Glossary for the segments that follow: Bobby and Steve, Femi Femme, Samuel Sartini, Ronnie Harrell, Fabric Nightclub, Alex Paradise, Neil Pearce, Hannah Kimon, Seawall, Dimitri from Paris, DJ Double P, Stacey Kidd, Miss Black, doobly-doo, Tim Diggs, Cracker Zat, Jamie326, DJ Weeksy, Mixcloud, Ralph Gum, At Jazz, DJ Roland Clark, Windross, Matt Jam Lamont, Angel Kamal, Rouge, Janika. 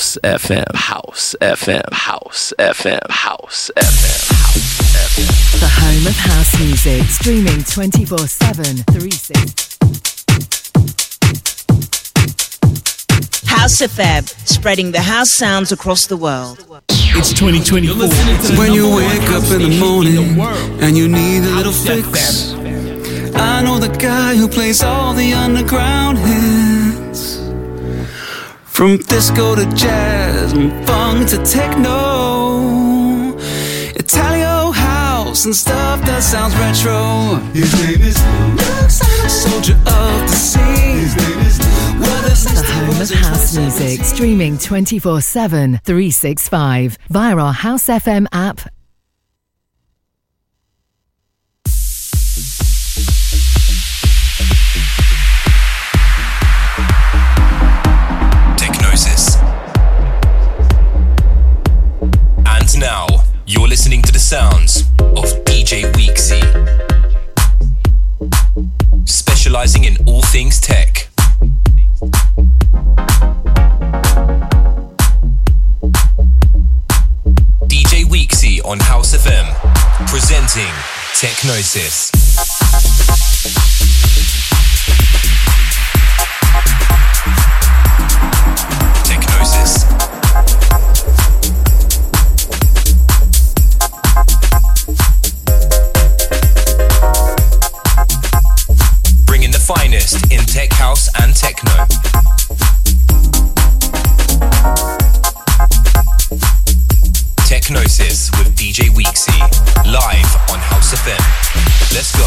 House FM. The home of house music, streaming 24/7, 365. House FM, spreading the house sounds across the world. It's 2024. When you wake up in the morning and you need a little fix, I know the guy who plays all the underground hits. From disco to jazz and funk to techno, Italio house and stuff that sounds retro. His name is Soldier of the Sea. His name is the home of house music, streaming 24/7, 365 via our House FM app. Now, you're listening to the sounds of DJ Weeksy, specializing in all things tech. DJ Weeksy on House FM, presenting Technosis. Finest in tech house and techno. Technosis with DJ Weeksy, live on House FM. Let's go.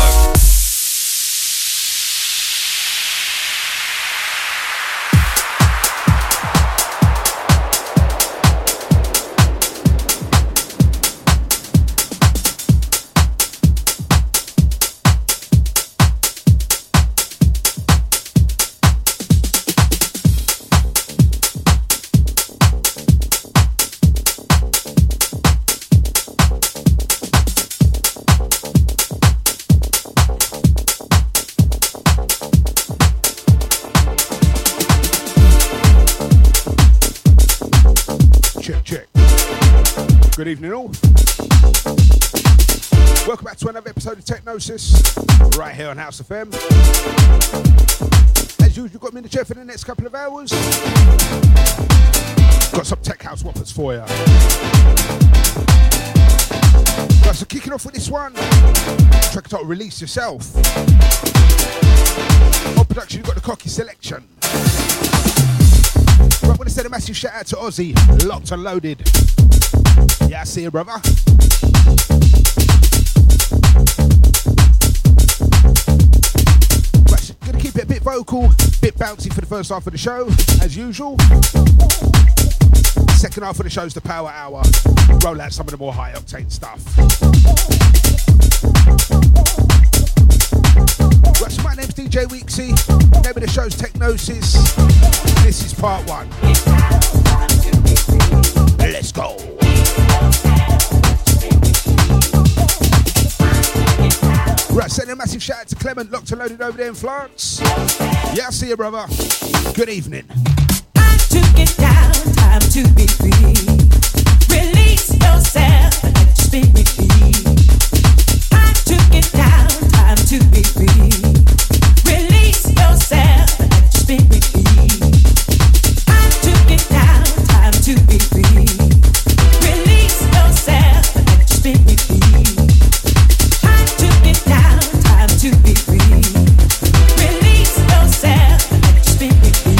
Good evening all. Welcome back to another episode of Technosis, right here on House FM. As usual, you've got me in the chair for the next couple of hours. Got some tech house whoppers for you. Right, so kicking off with this one, track title Release Yourself. On production, you've got the Cocky Selection. Right, I want to send a massive shout out to Ozzy, Locked and Loaded. Yeah, I see you, brother. Right, gonna keep it a bit vocal, a bit bouncy for the first half of the show, as usual. Second half of the show's the power hour. Roll out some of the more high octane stuff. Right, so my name's DJ Weeksy. The name of the show's Technosis. This is part one. Let's go. Right, sending a massive shout out to Clement, Locked and Loaded over there in France. Yeah, I see you, brother. Good evening. I took it down, time to be free. Release yourself and let you speak with me. I took it down, time to be free. Release yourself and let you speak with me. I took it down, time to be free. Release yourself and let you speak with me. To be free, release yourself, speak with me.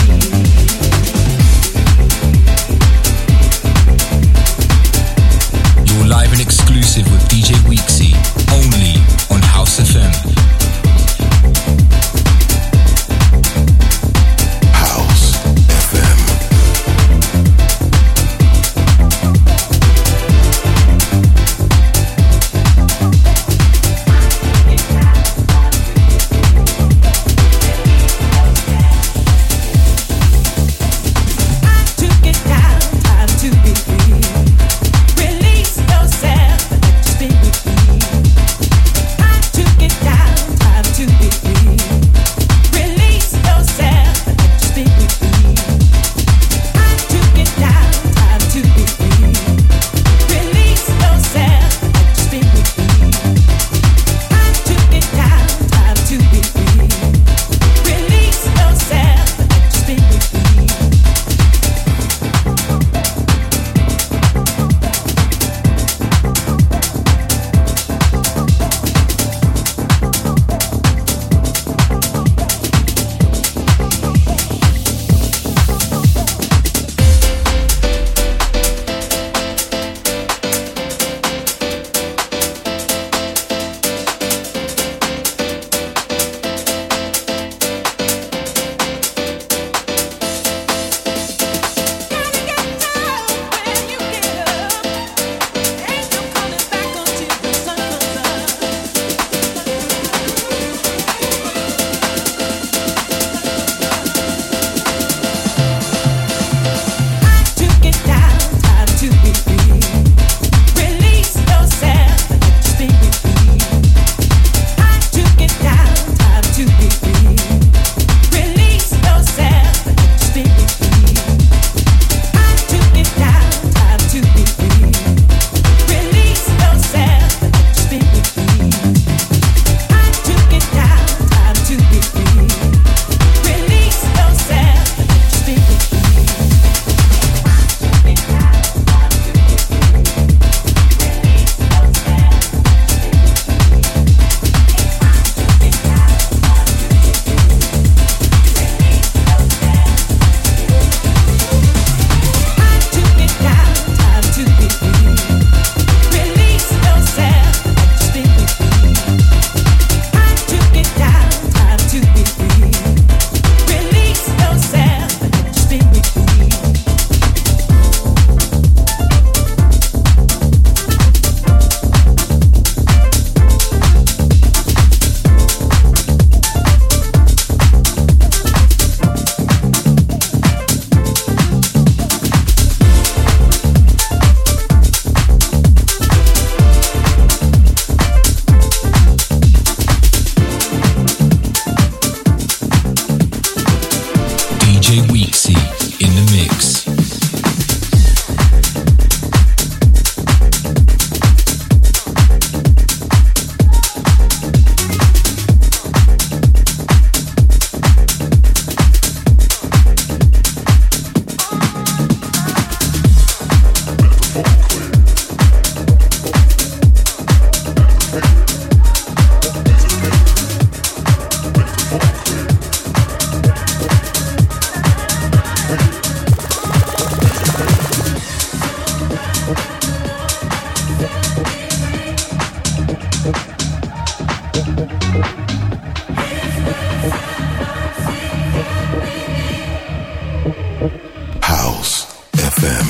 FM.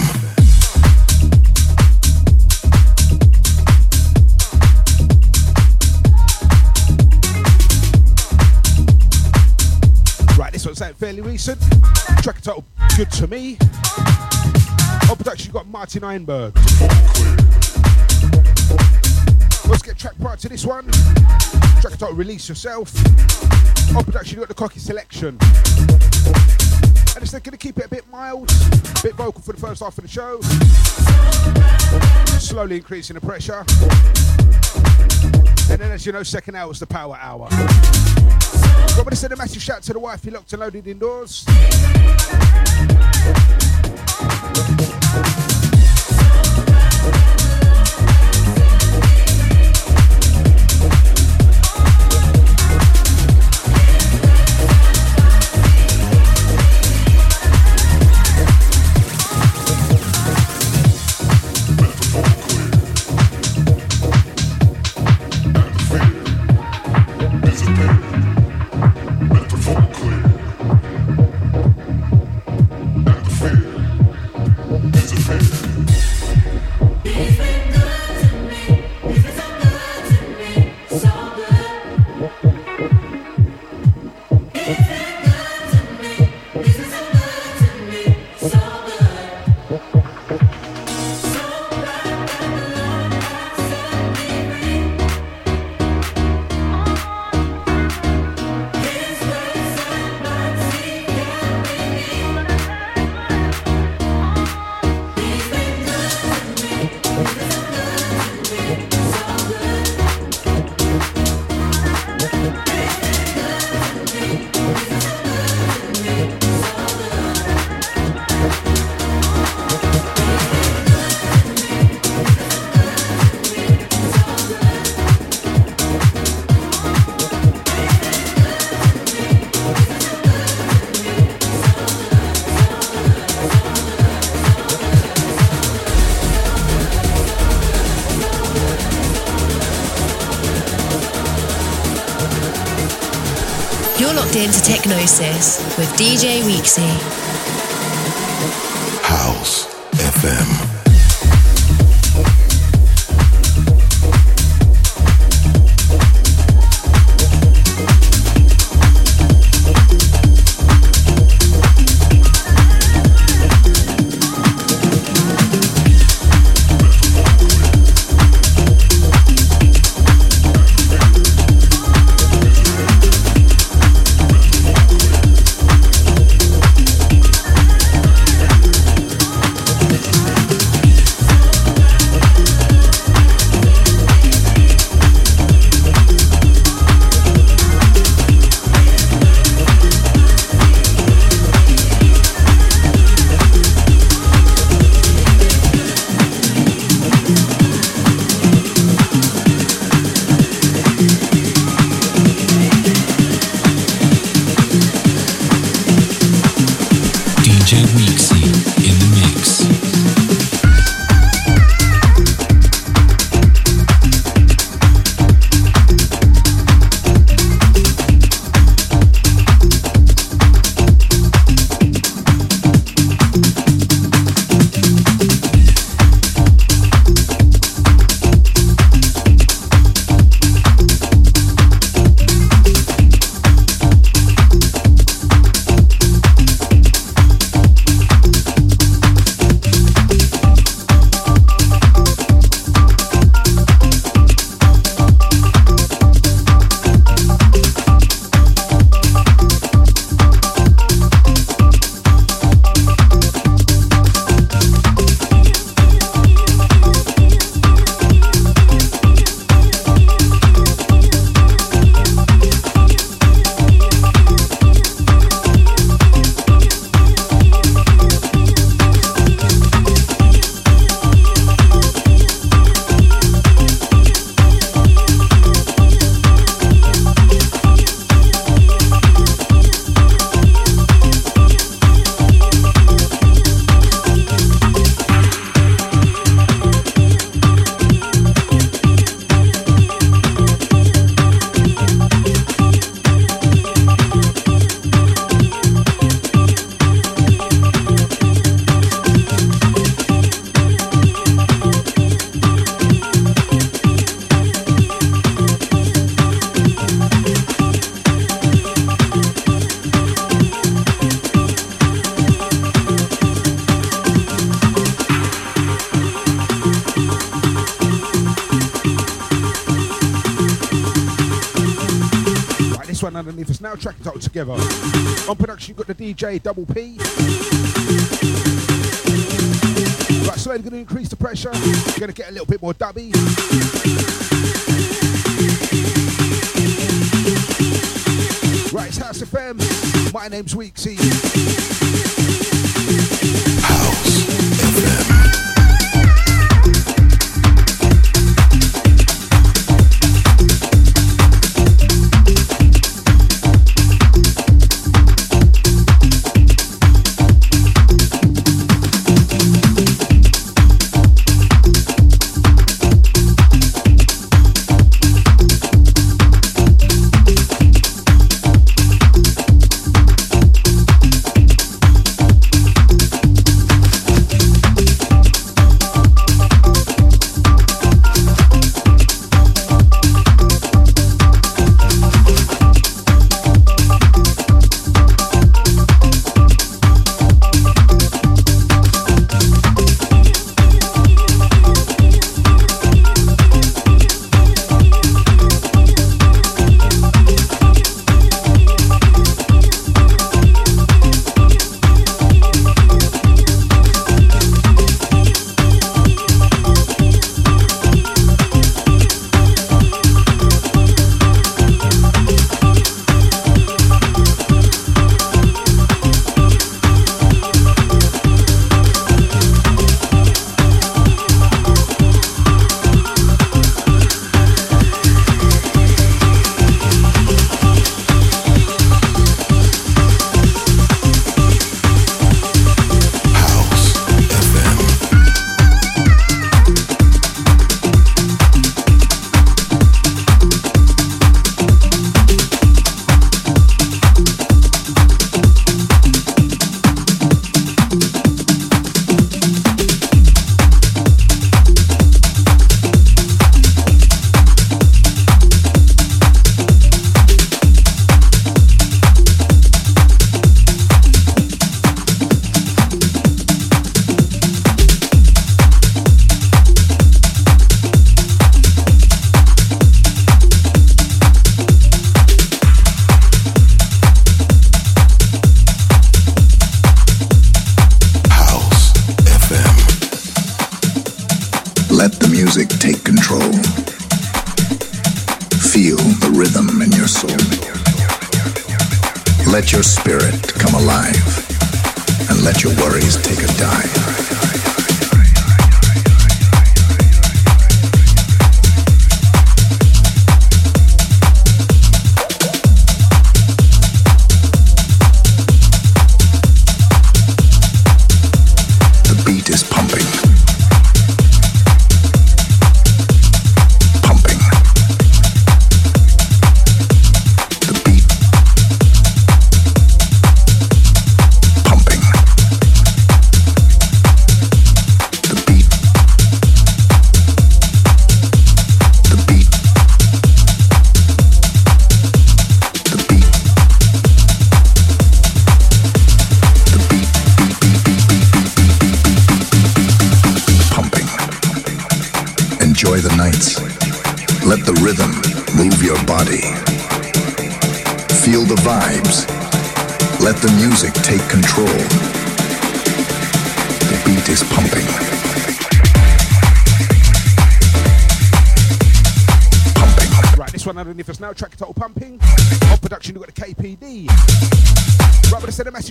Right, this one's out fairly recent. Track title, Good To Me. On production, you've got Martin Einberg. Let's get track prior to this one. Track title, Release Yourself. On production, you've got the Cocky Selection. And it's going to keep it a bit mild, a bit vocal for the first half of the show. Slowly increasing the pressure. And then, as you know, second hour is the power hour. I want to send a massive shout out to the wifey locked and loaded indoors. Into Technosis with DJ Weeksy. House FM. underneath us now, track title Together. On production, you've got the DJ Double P. Right, so they're going to increase the pressure. You're going to get a little bit more dubby. Right, it's House FM. My name's Weeksy. House FM.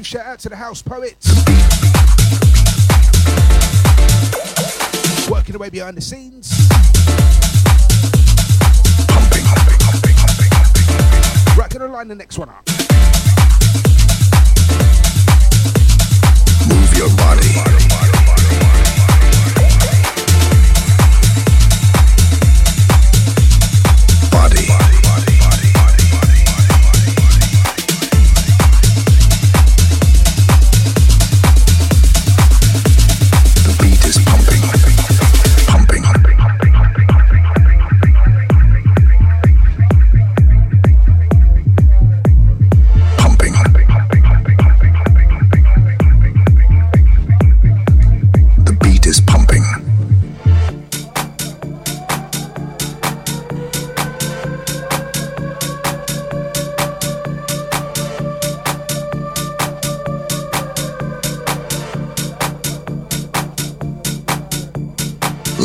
Shout out to the house poets working away behind the scenes. Right, gonna line the next one up. Move your body.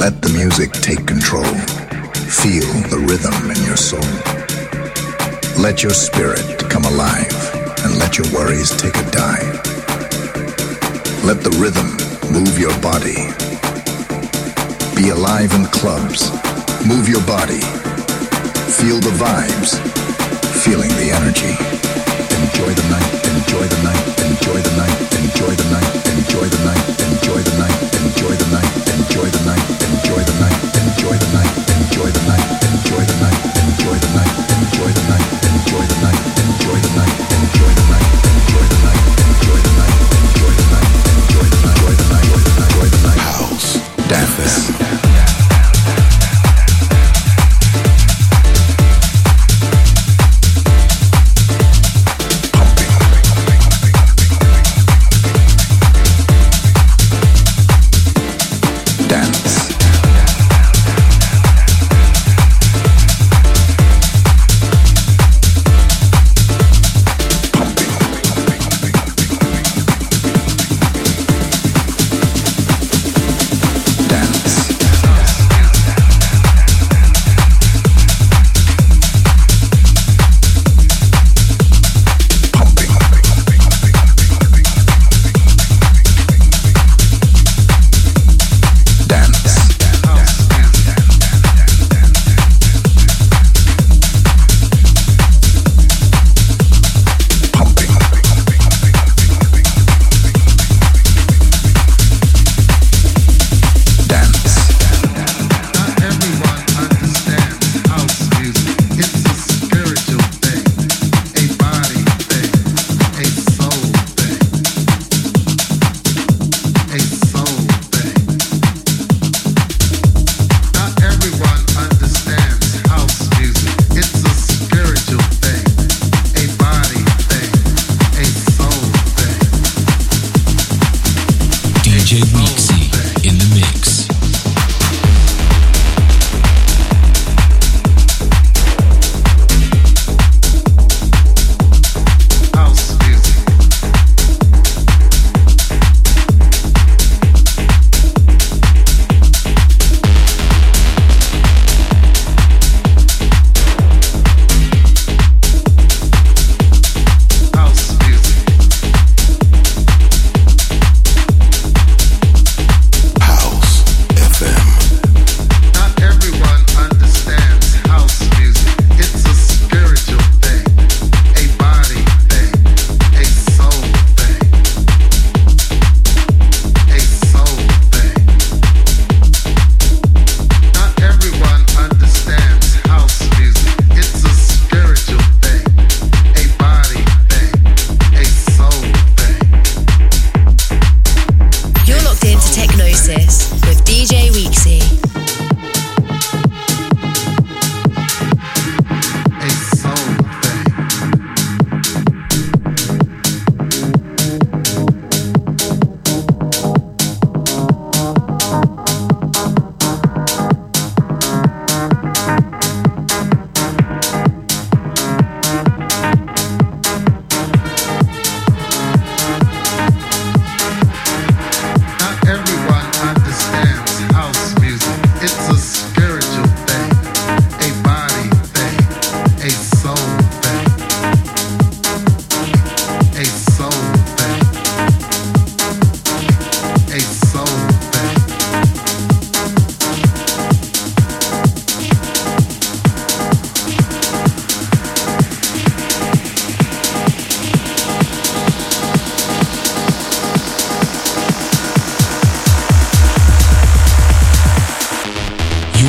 Let the music take control. Feel the rhythm in your soul. Let your spirit come alive and let your worries take a dive. Let the rhythm move your body. Be alive in clubs. Move your body. Feel the vibes. Feeling the energy. Enjoy the night. Enjoy the night. Enjoy the night. Enjoy the night. Enjoy the night. Enjoy the night. Enjoy the night. Enjoy the night. Enjoy the night. Enjoy the night. Enjoy the night. Enjoy the night. Enjoy the night. Enjoy the night. Enjoy the night. Enjoy the night. Enjoy the night. Enjoy the night. Enjoy the night. Enjoy the night. Enjoy the night. Enjoy the night. Enjoy the night. House dance.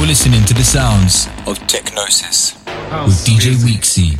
Listening to the sounds of Technosis with DJ Weeksy.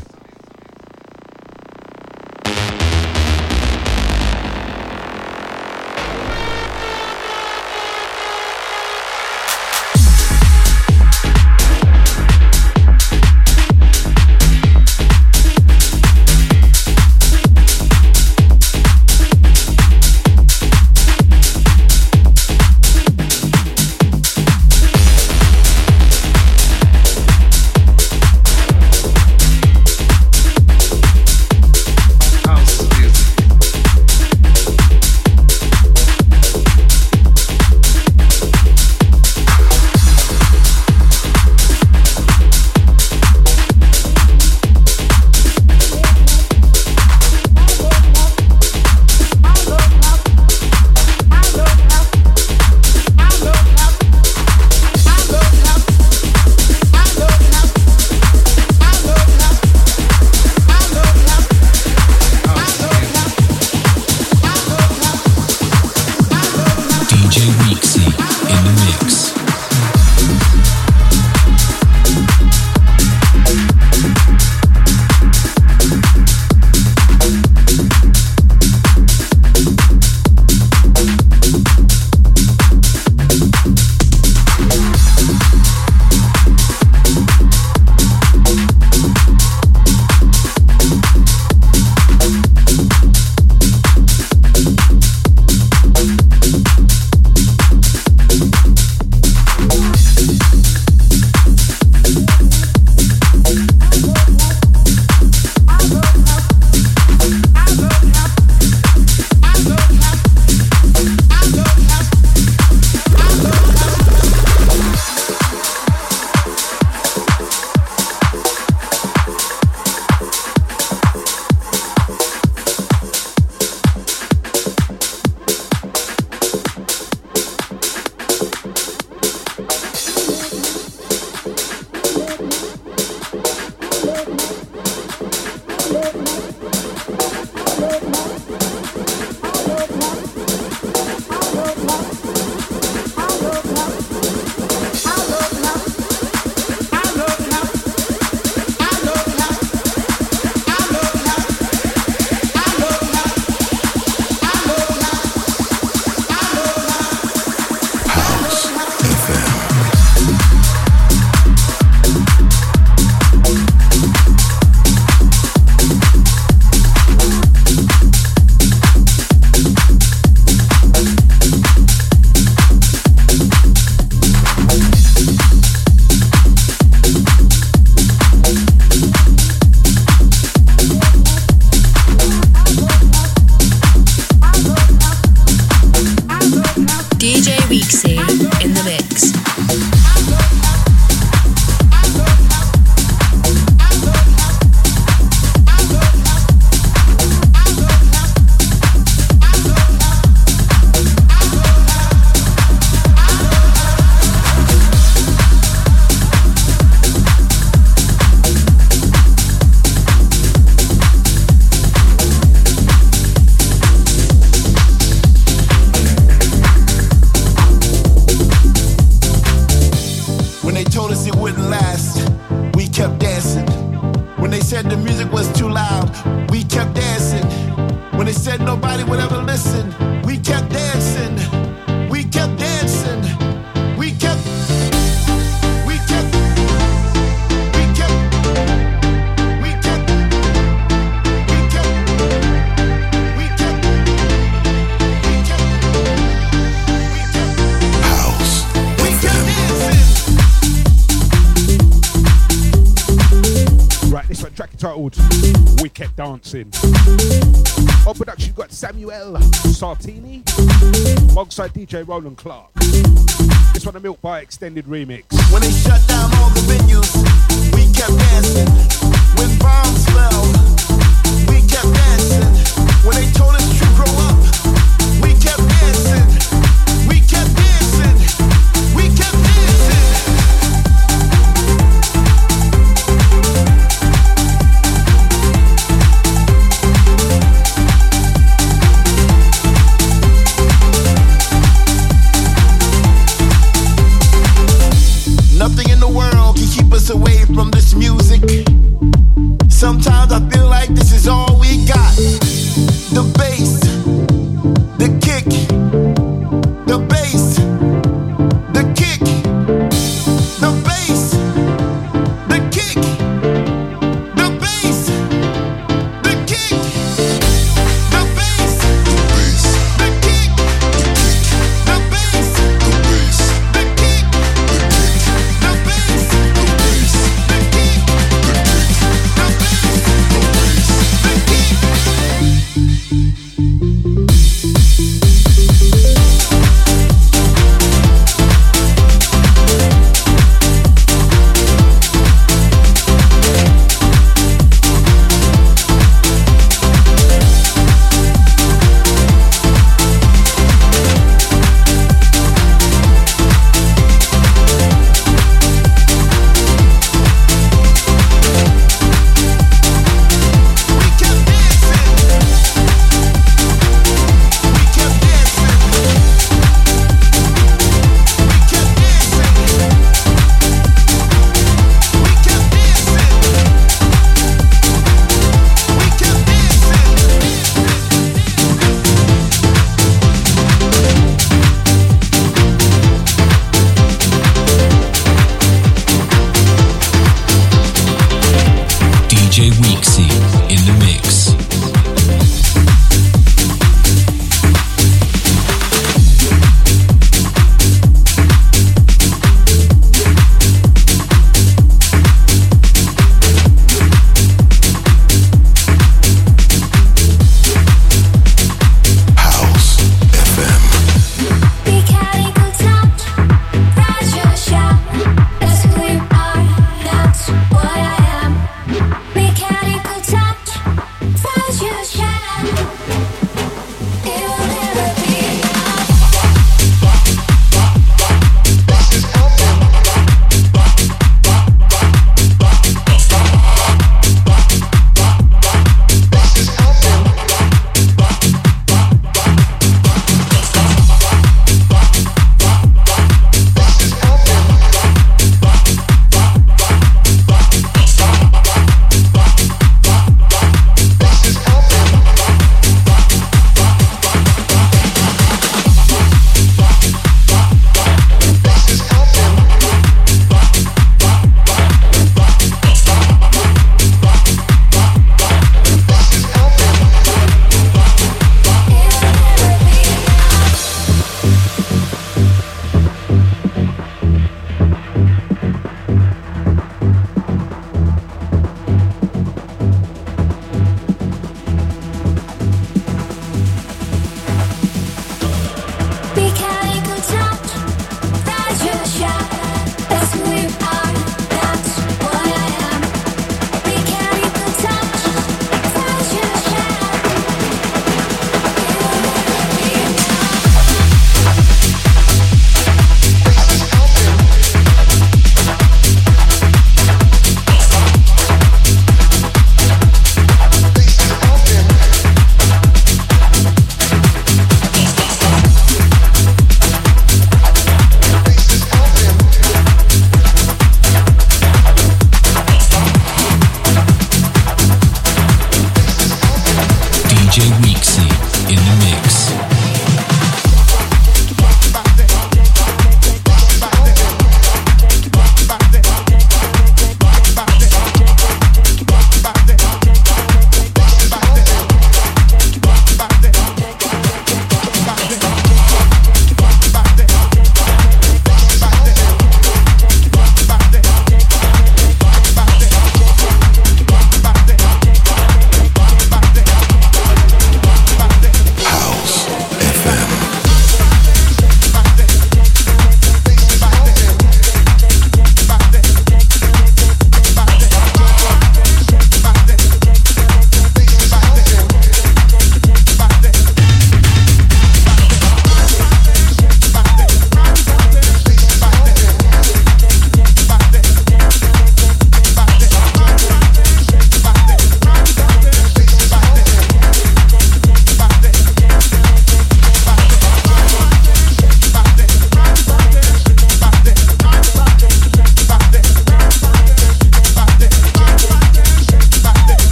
Dancing. On production, got Samuel Sartini, alongside DJ Roland Clark. This one, a Milk Bar extended remix. When they shut down all the venues, we kept dancing. When bombs fell, we kept dancing. When they told us to grow up, we kept dancing. We kept dancing. We kept dancing. Away from this music. Sometimes I feel like this is all we got. The bass, the kick.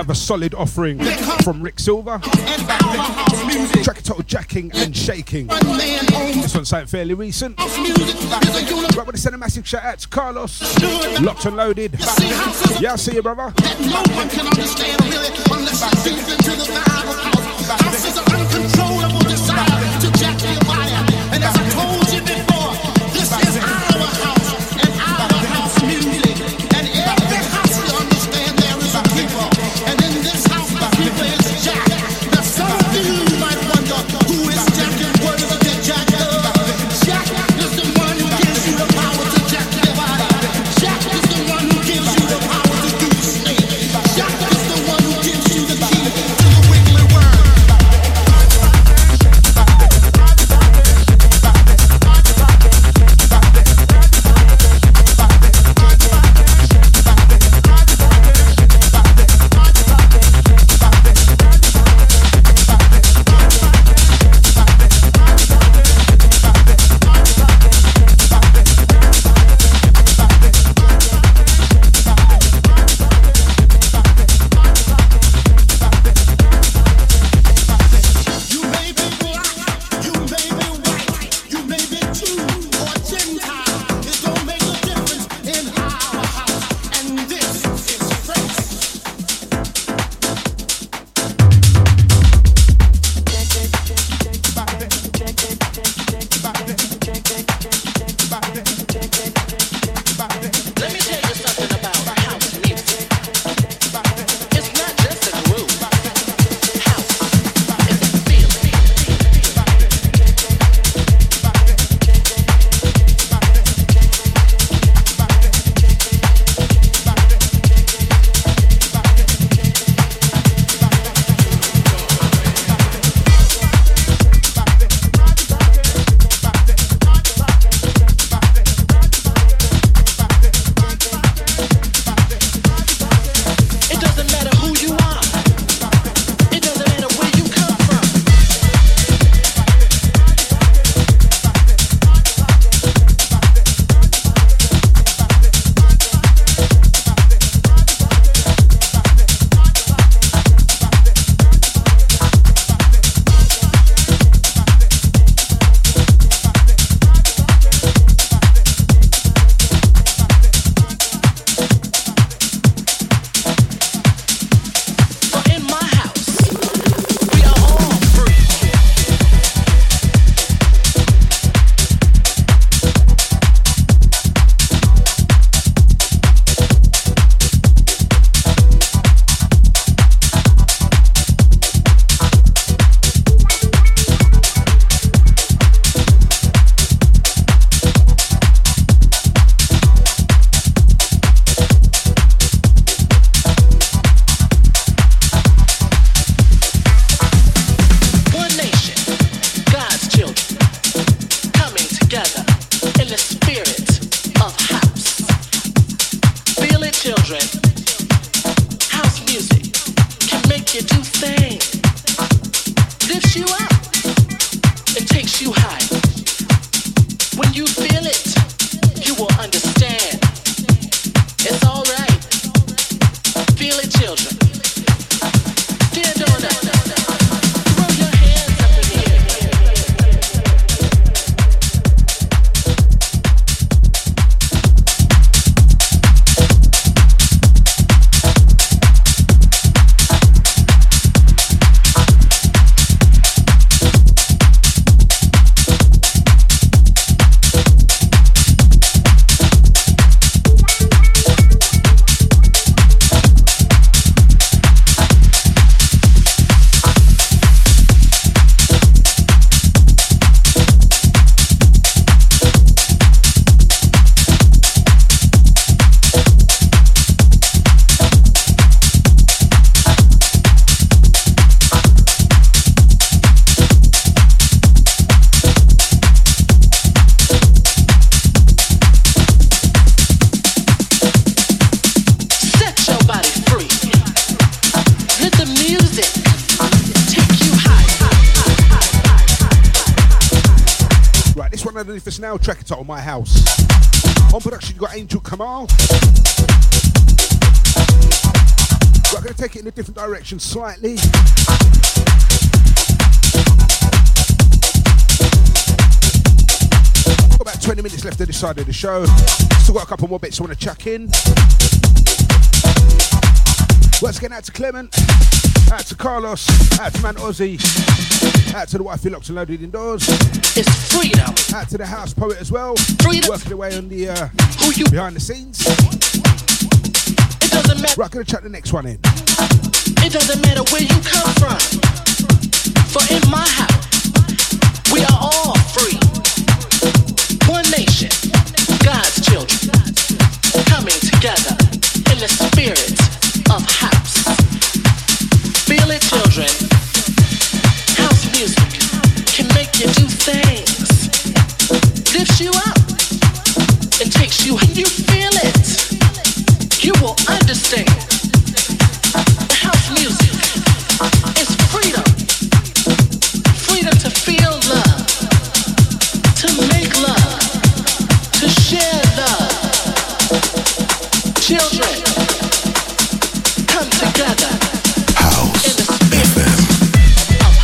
another solid offering from Rick Silver. Track titled Jacking and Shaking. This one's something fairly recent. Right, want to send a massive shout out to Carlos. Locked and loaded. Yeah, I'll see you, brother. Now track it out on My House. On production you got Angel Kamal. Right, I'm going to take it in a different direction slightly. Got about 20 minutes left on this side of the show. Still got a couple more bits I want to chuck in. Once again, out to Clement, out to Carlos, out to Man Ozzy, out to the wifey locked and loaded indoors. It's freedom. Out to the house poet as well. Freedom. Working away on the behind the scenes. It doesn't matter. Right, I'm going to chuck the next one in. It doesn't matter where you come from, for in my house, we are all free. One nation, God's children, coming together in the spirit of house. Feel it, children. House music can make you do things. Lifts you up and takes you when you feel it. You will understand. House music is freedom. Freedom to feel love, to make love, to share love. Children, come together. House in the spirit of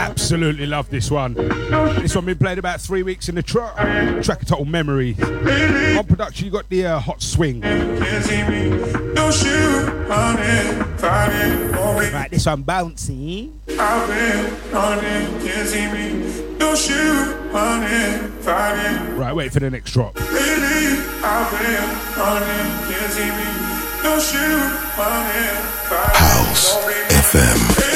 Absolutely love this one. This one been played about 3 weeks in the truck. Track of Total Memory. On production, you got the Hot Swing. Right, this one bouncy. Right, wait for the next drop. House FM.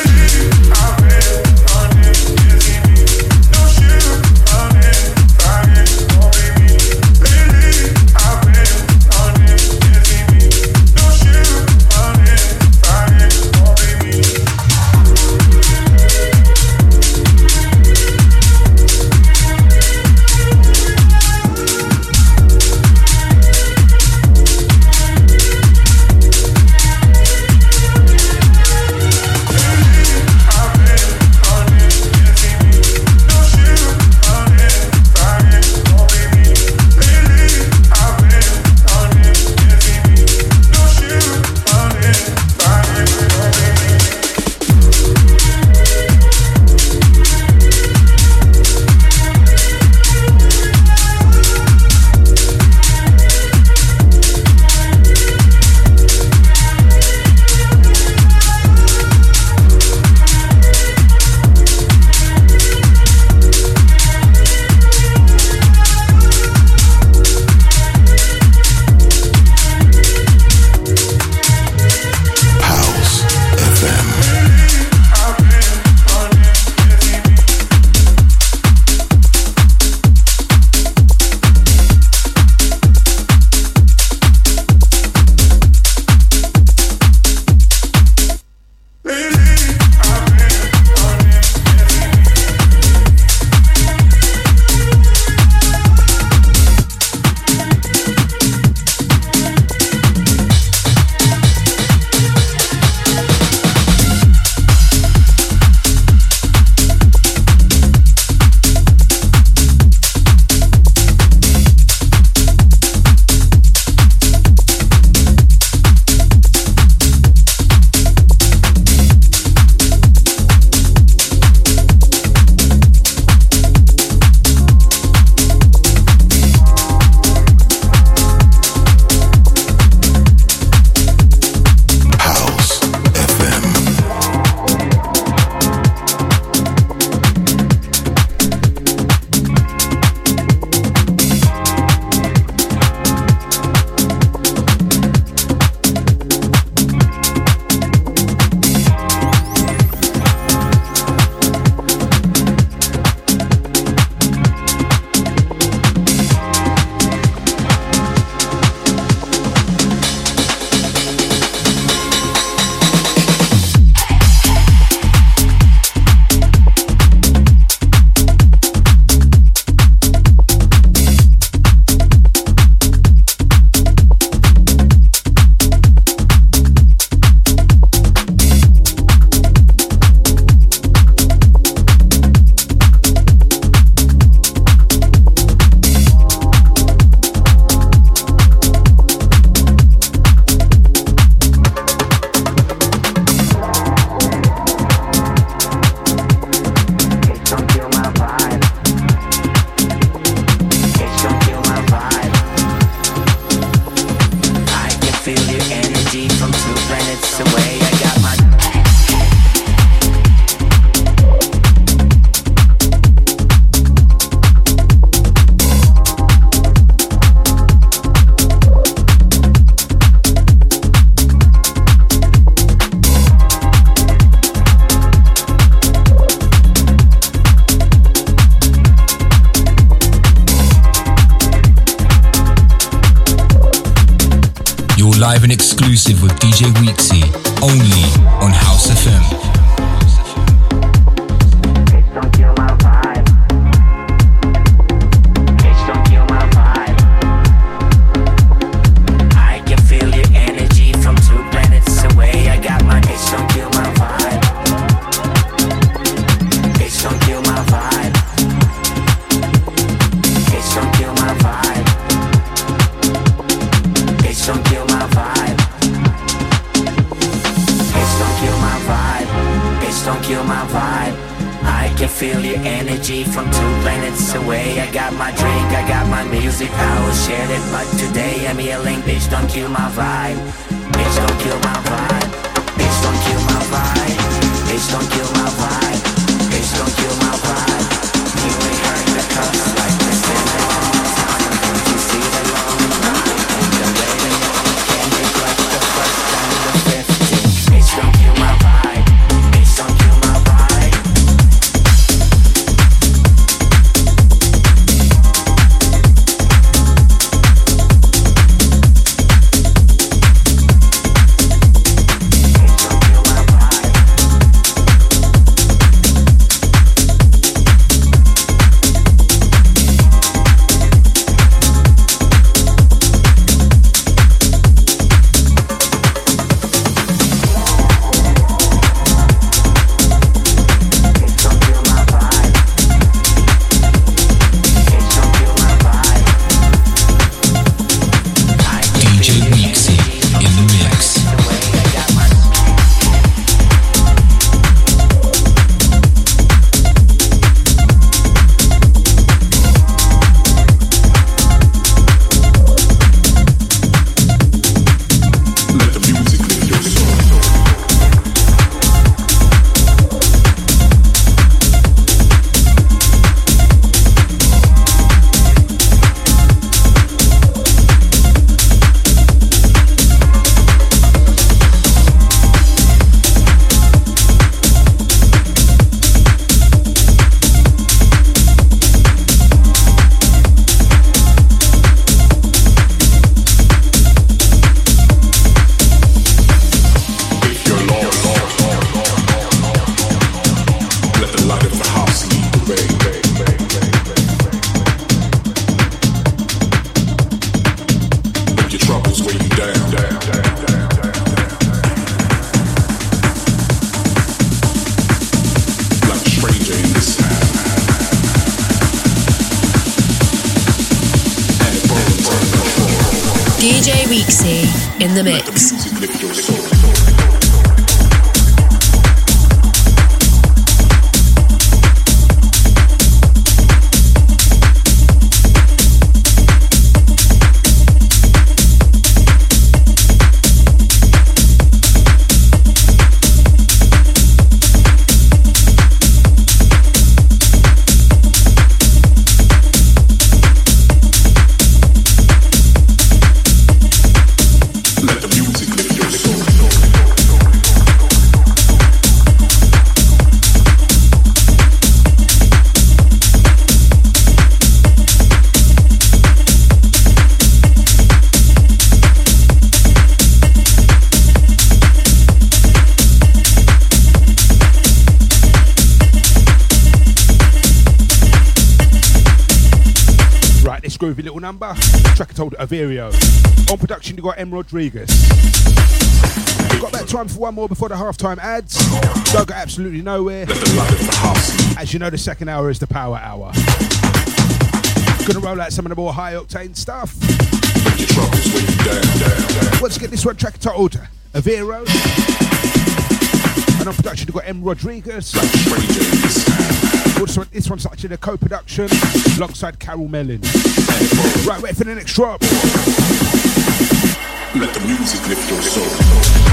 live and exclusive with DJ Weeksy, only on House FM. From two planets away, I got my drink, I got my music, I will share it, but today I'm yelling, bitch don't kill my vibe, bitch don't kill my vibe, bitch don't kill my vibe, bitch don't kill my vibe, bitch don't kill my vibe, you ain't heard the cuffs like this in a long time, don't you see the long night, and the waiting can't make like the first time, the 15th, bitch don't kill my vibe, bitch don't kill my vibe. DJ Weeksy in the mix. Groovy little number, track told Averio. On production you got M. Rodriguez. Got that time for one more before the halftime ads. Don't go absolutely nowhere. As you know, the second hour is the power hour. Gonna roll out some of the more high octane stuff. Once again, this one track told Averio. And on production you got M. Rodriguez. Also, this one's actually a co-production alongside Carol Mellon. Right, wait for the next drop. Let the music lift your soul.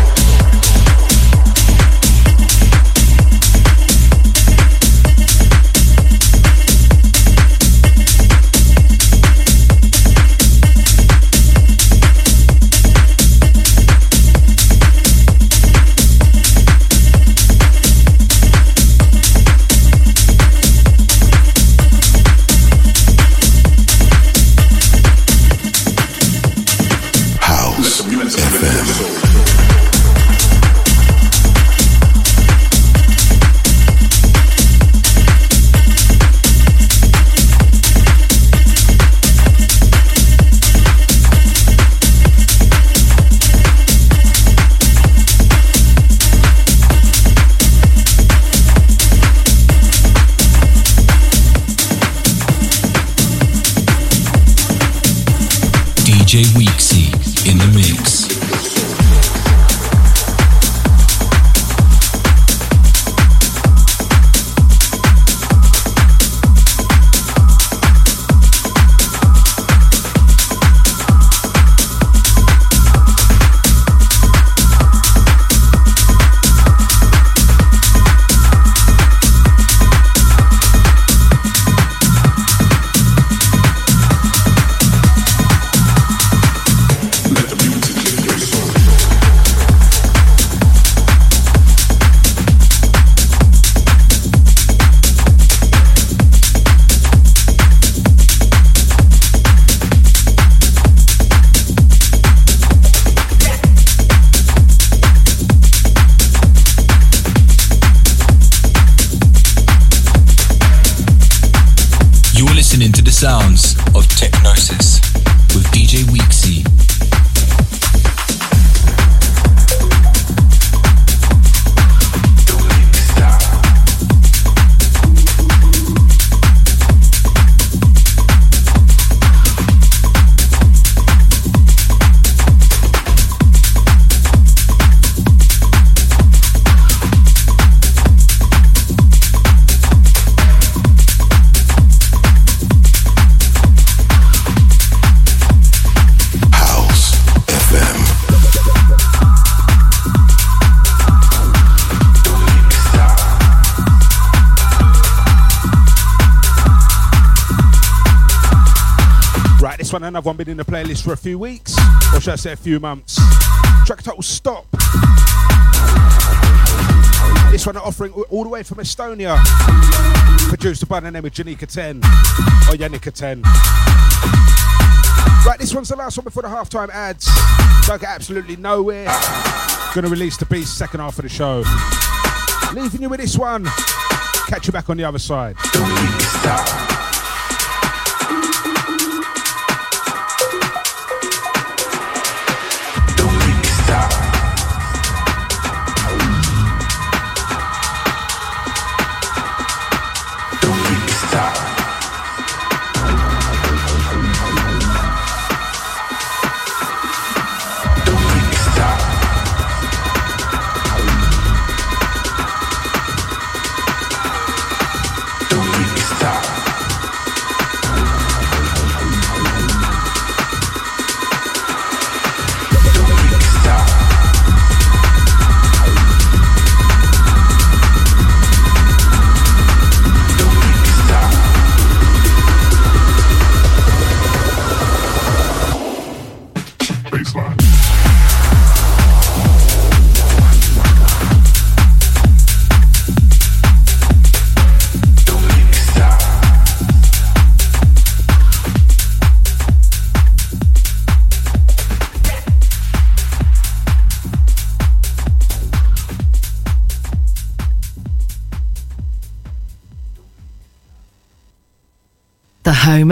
DJ Weeksy in the mix. Sounds of Technosis with DJ Weeksy. One another one been in the playlist for a few weeks, or should I say a few months. Track title Stop. This one offering all the way from Estonia, produced by the name of Janika 10. Right, this one's the last one before the halftime ads. Don't get absolutely nowhere. Gonna release the beast second half of the show. Leaving you with this one. Catch you back on the other side. Home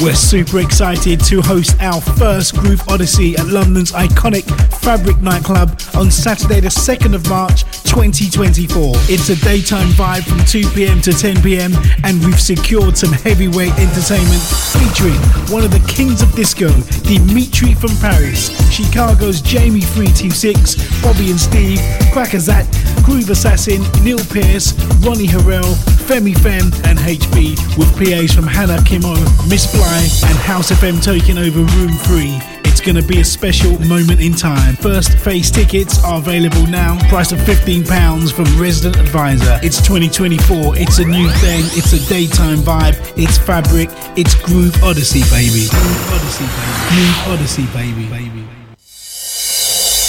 We're super excited to host our first Groove Odyssey at London's iconic Fabric Nightclub on Saturday the 2nd of March 2024. It's a daytime vibe from 2 p.m. to 10 p.m, and we've secured some heavyweight entertainment featuring one of the kings of disco, Dimitri from Paris, Chicago's Jamie326, Bobby and Steve, Cracker Zat, Groove Assassin, Neil Pearce, Ronnie Harrell, Femi Femme and HB, with PAs from Hannah Kimon, Miss Black and House FM taking over Room 3. It's going to be a special moment in time. First phase tickets are available now, priced at £15 from Resident Advisor. It's 2024, it's a new thing, it's a daytime vibe, it's Fabric, it's Groove Odyssey, baby. Groove Odyssey, baby. Groove Odyssey, baby.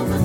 overcome.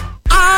I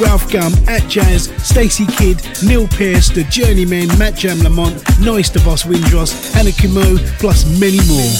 Ralph Gum, At Jazz, Stacey Kidd, Neil Pearce, The Journeymen, Matt Jam Lamont, Noise the Boss Windross, Hannah Kimon, plus many more.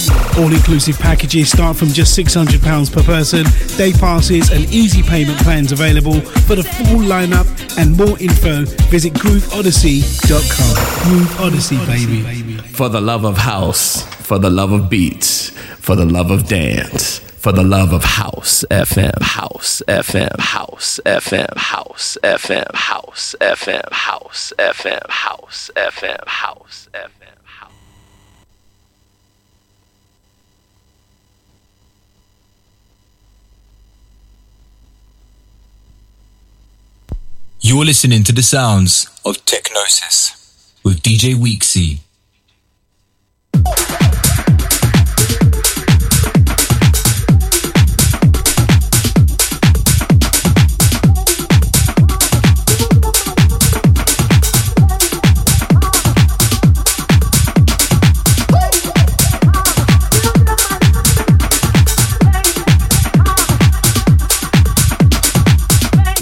All-inclusive packages start from just £600 per person, day passes and easy payment plans available. For the full lineup and more info, visit grooveodyssey.com. Groove Odyssey, baby. For the love of house, for the love of beats, for the love of dance, for the love of House FM, House FM, House FM, House FM, House FM, House FM, House FM, House FM. You're listening to the sounds of Technosis with DJ Weeksy.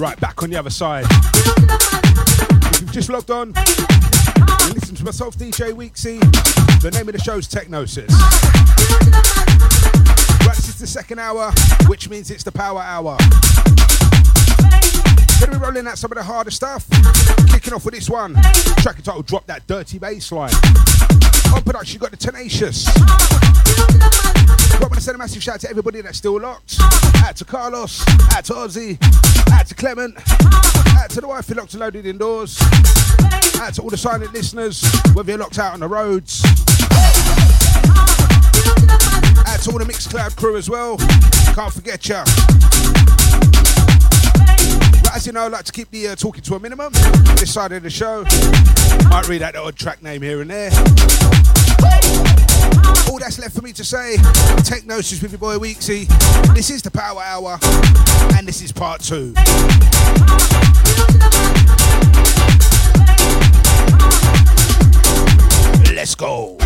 Right, back on the other side. If you've just logged on, you listen to myself, DJ Weeksy. The name of the show is Technosis. Right, this is the second hour, which means it's the power hour. Gonna be rolling out some of the harder stuff. Kicking off with this one. Track entitled Drop That Dirty Bassline. On production, you got the Tenacious. But I want to send a massive shout out to everybody that's still locked. Out to Carlos, out to Ozzy, out to Clement, out to the wife who locked and loaded indoors, out to all the silent listeners, whether you're locked out on the roads, out to all the Mixcloud crew as well. Can't forget ya. But as you know, I like to keep the talking to a minimum. This side of the show, might read out the odd track name here and there. All that's left for me to say, Technosis with your boy Weeksy. This is the Power Hour, and this is part two. Let's go.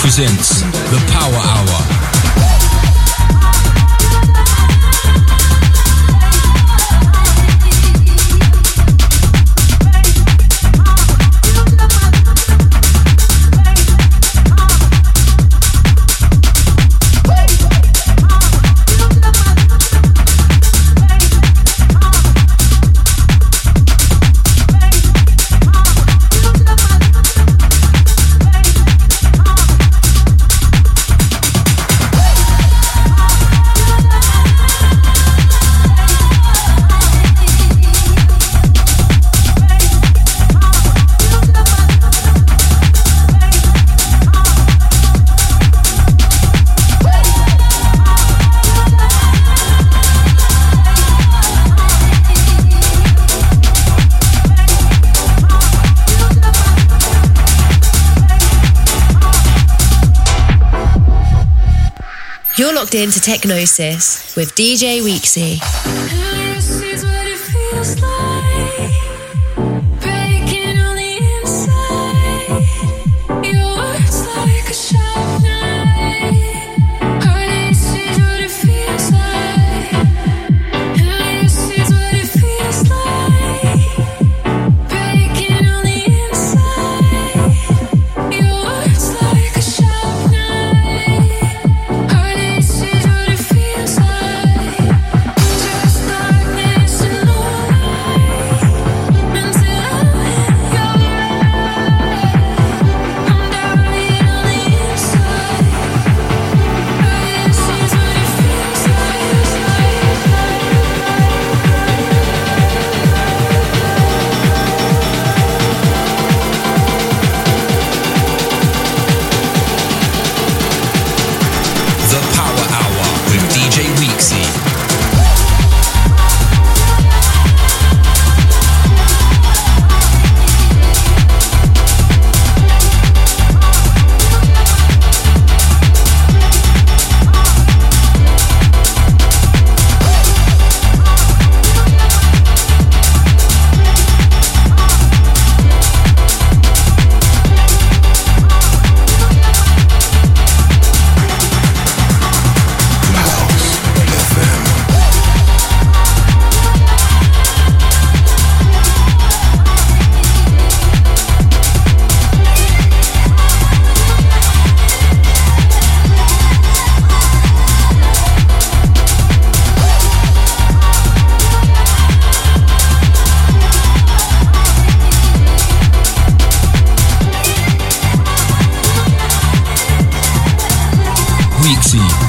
Presents the Power Hour. You're locked into Technosis with DJ Weeksy.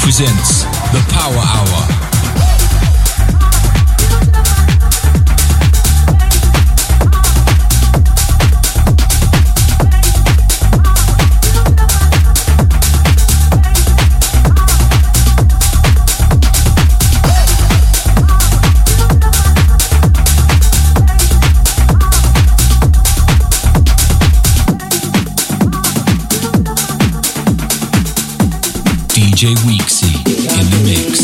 Presents the Power Hour. DJ Weeksy in the mix.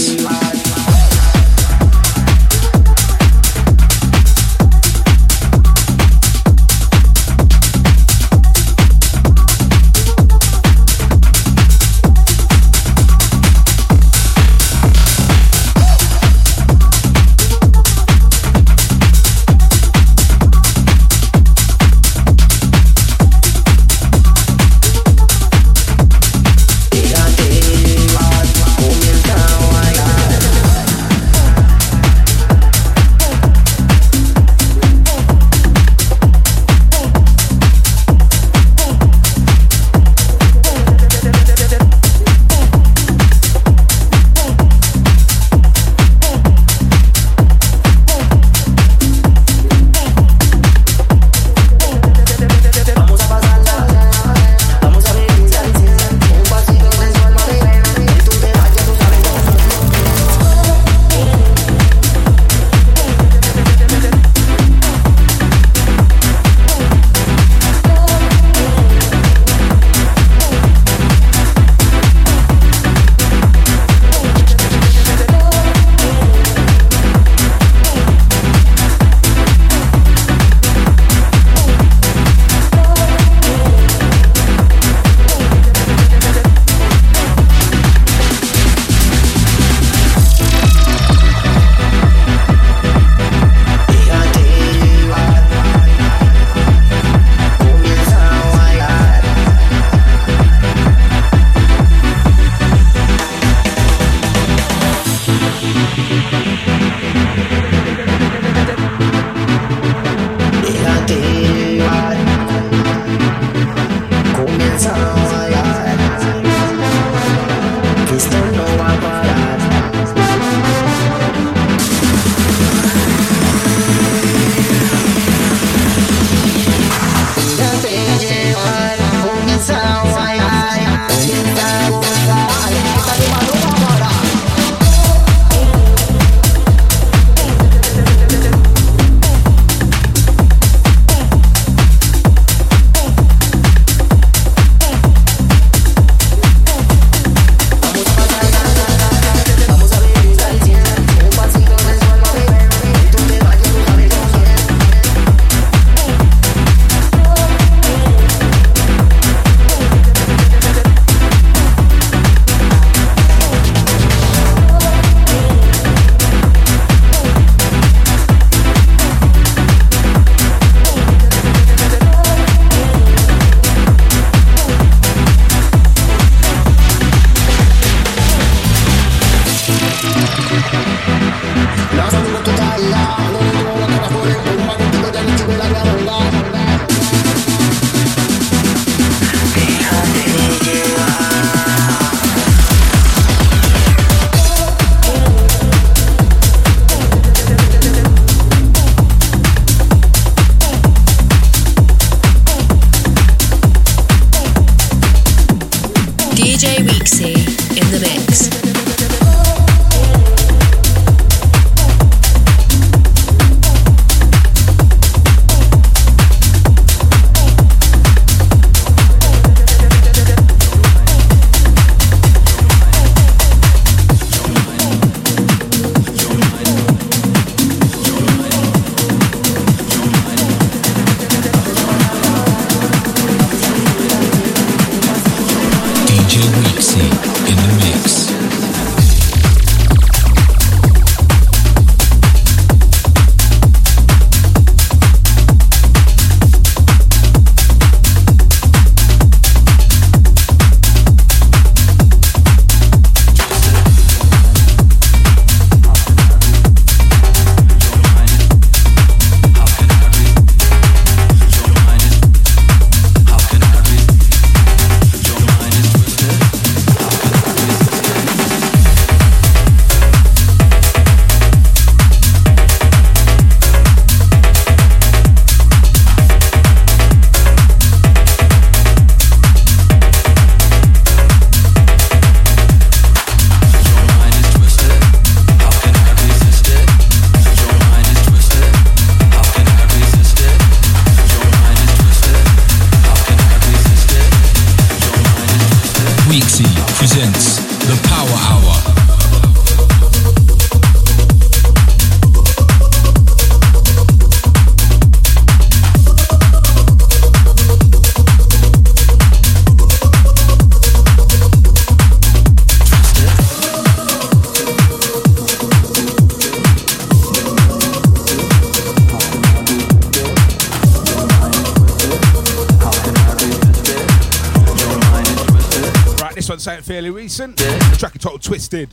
Fairly recent. The track is titled Twisted.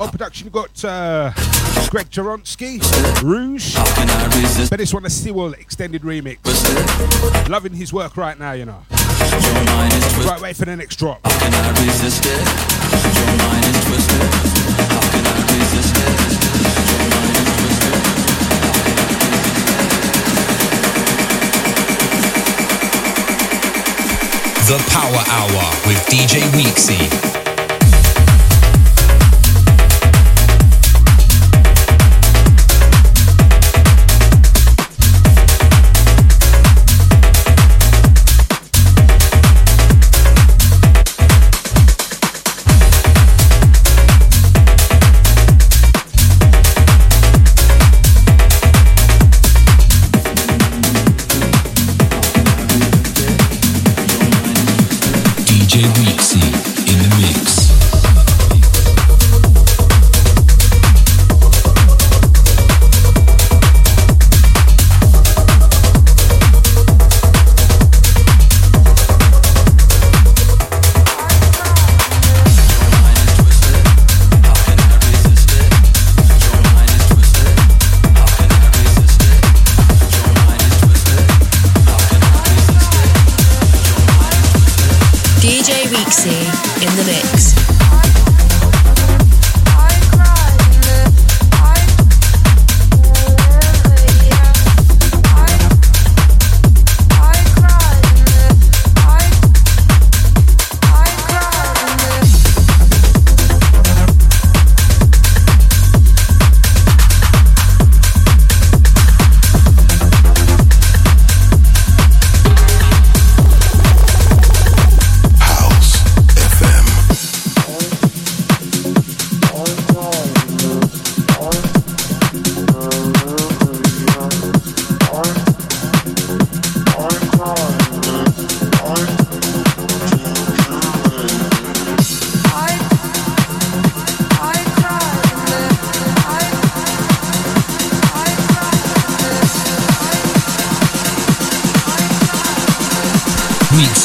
On production, you've got Greg Jaronsky, Rouge, but this one a Seawall extended remix. Loving his work right now, you know. Right, wait for the next drop. How can I resist it? Your mind is twisted. How can I resist it? Your mind is twisted. How can I resist it? The Power Hour with DJ Weeksy. In the mix.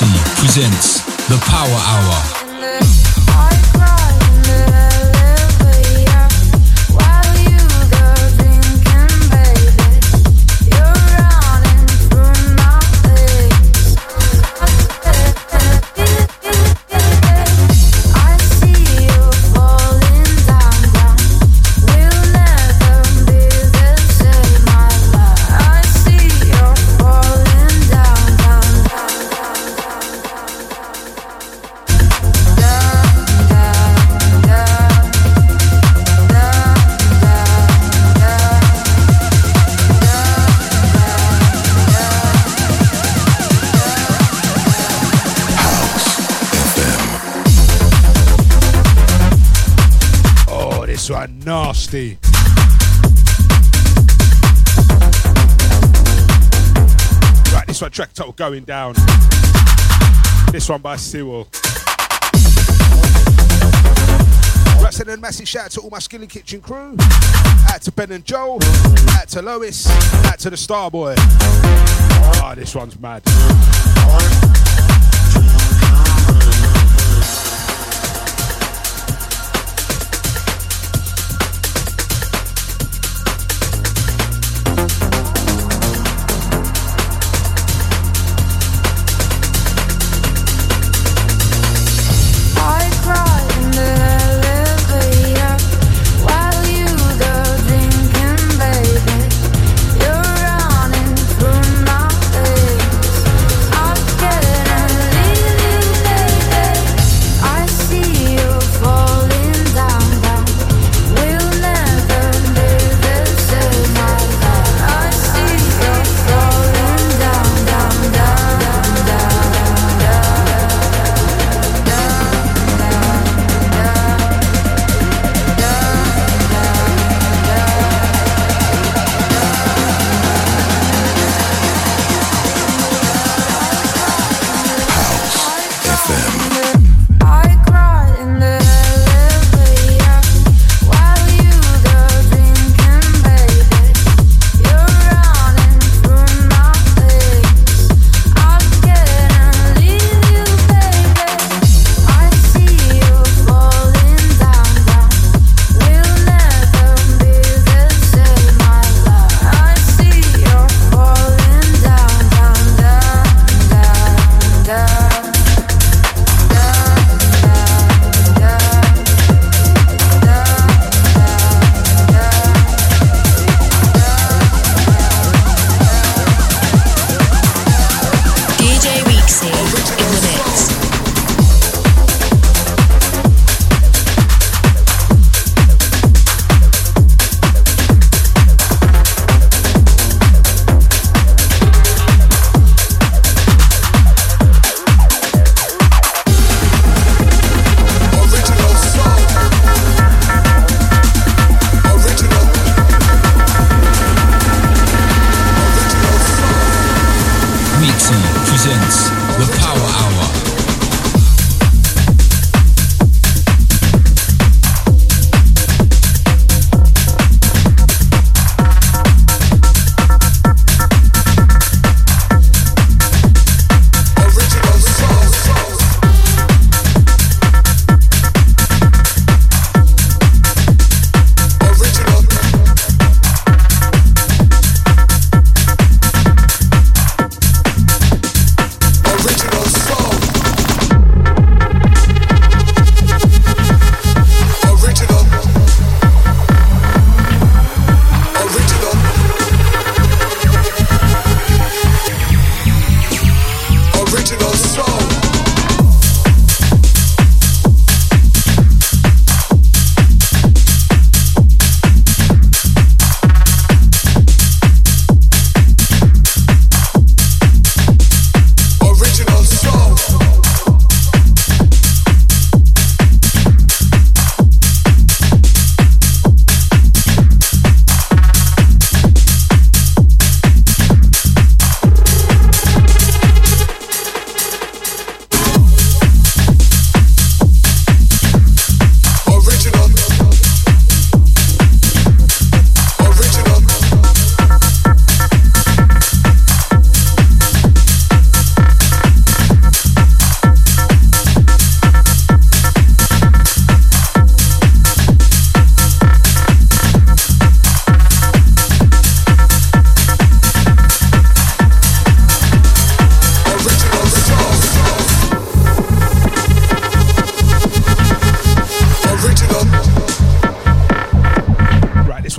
Odyssey presents The Power Hour. Nasty. Right, this one, track title Going Down. This one by Seawall. Right, sending a massive shout out to all my Skilly Kitchen crew. Out to Ben and Joel. Out to Lois. Out to the Starboy. Ah, oh, this one's mad. Get it.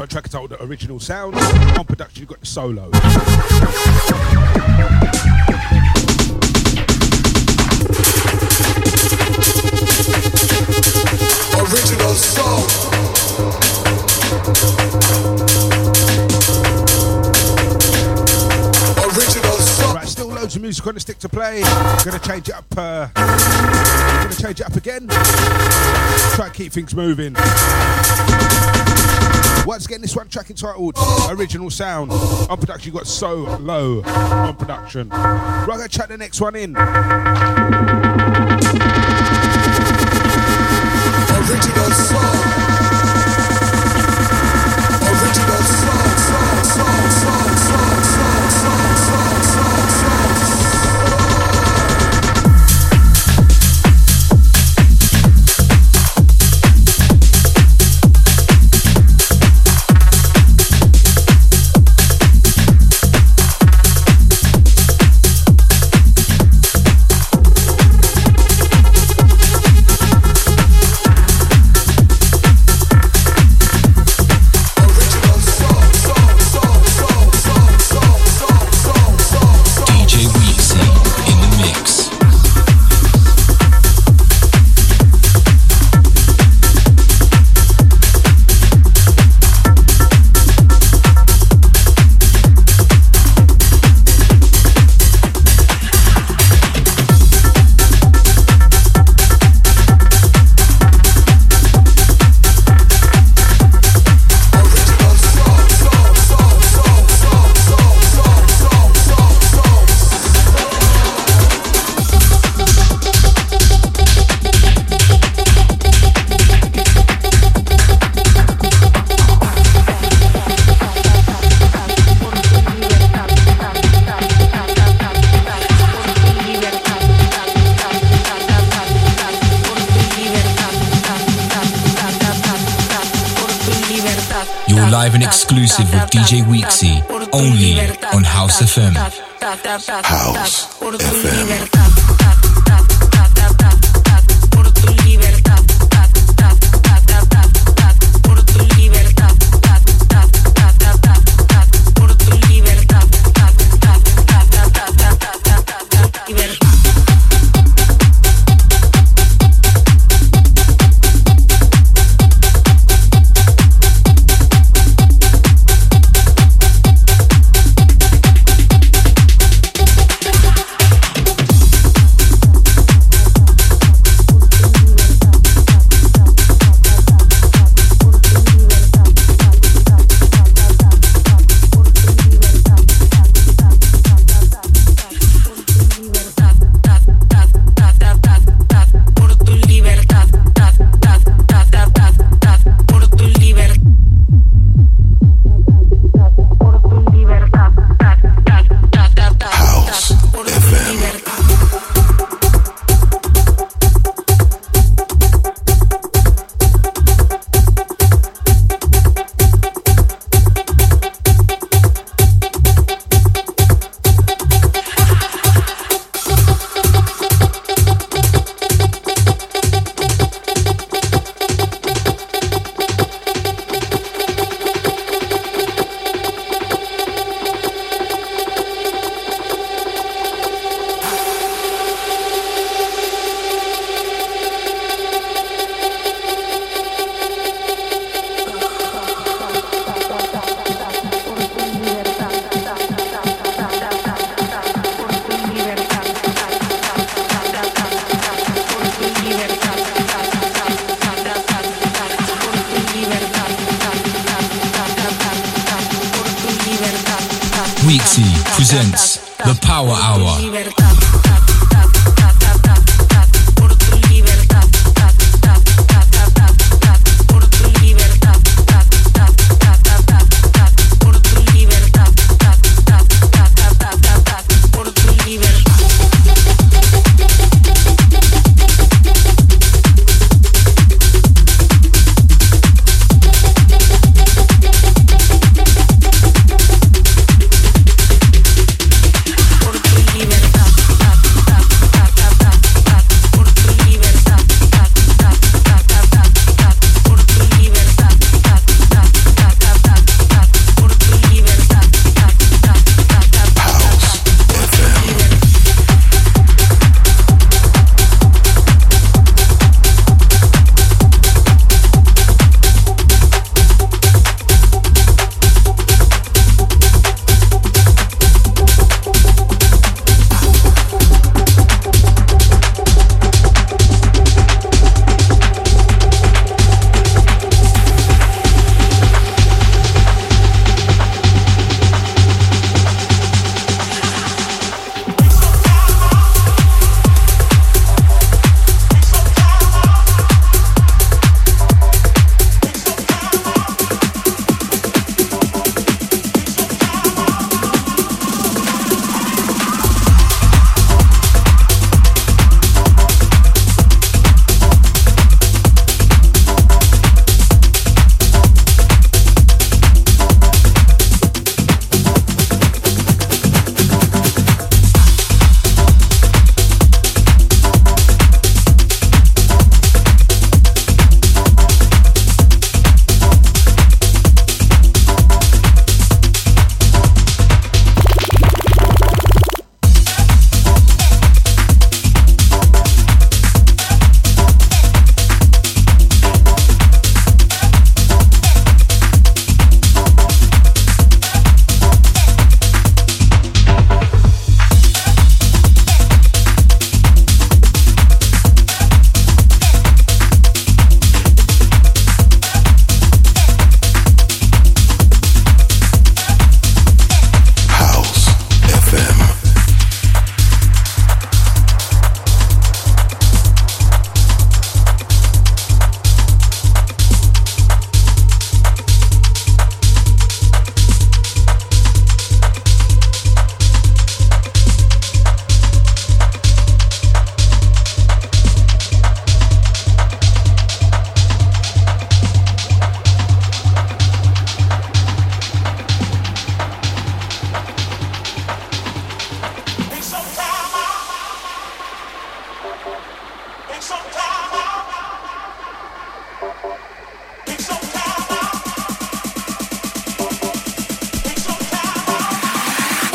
track titled The Original Sound. On production, you've got the solo. Original soul. Original soul. Right, still loads of music on the stick to play. Gonna change it up again. Try and keep things moving. Once again, this one track entitled Original Sound. On production, you got So Low on production. Right, I'm gonna check the next one in. Original Sound. Original Sound. Exclusive with DJ Weeksy, only on House FM. House FM.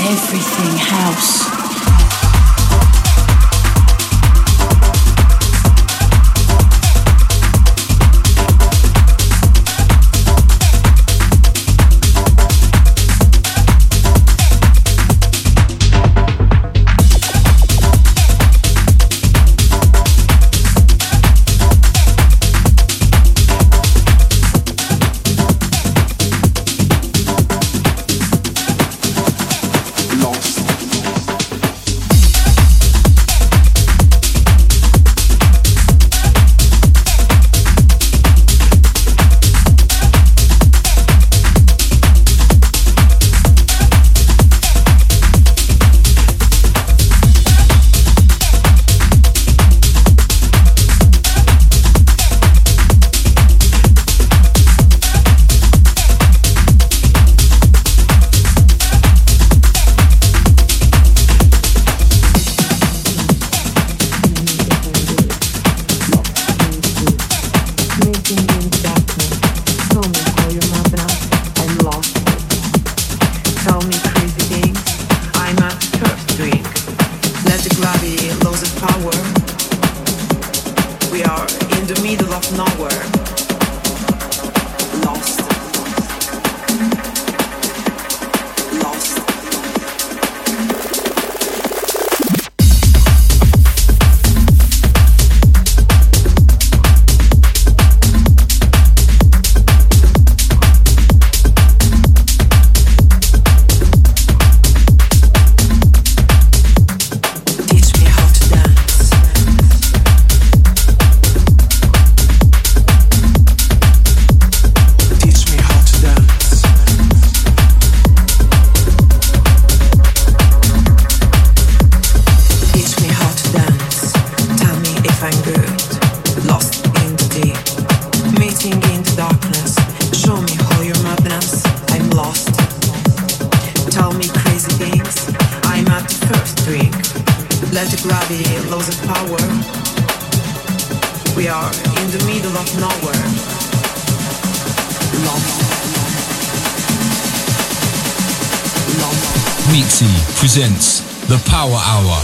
everything house. Presents the Power Hour.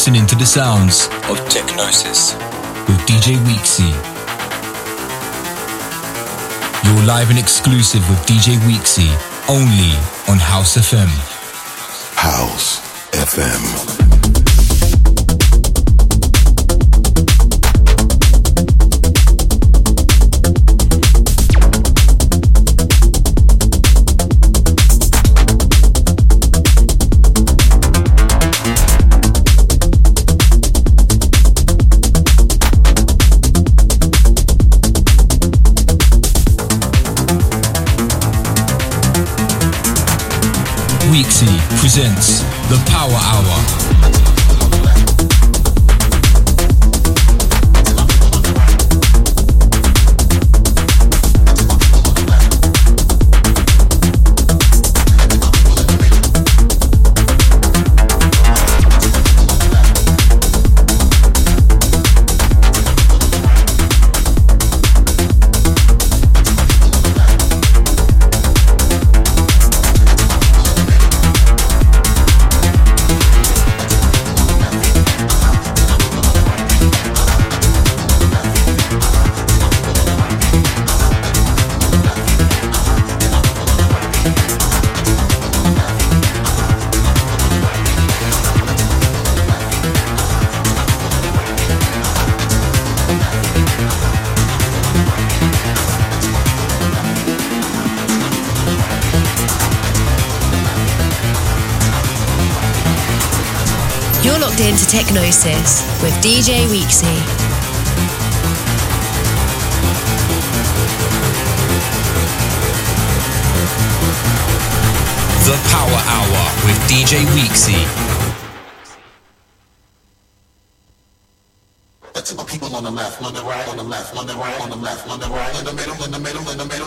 Listening to the sounds of Technosis with DJ Weeksy. You're live and exclusive with DJ Weeksy only on House FM. House FM. Weeksy presents the Power Hour. Into Technosis with DJ Weeksy. The Power Hour with DJ Weeksy. To my people on the left, on the right, on the left, on the right, on the left, on the right, in the middle, in the middle, in the middle.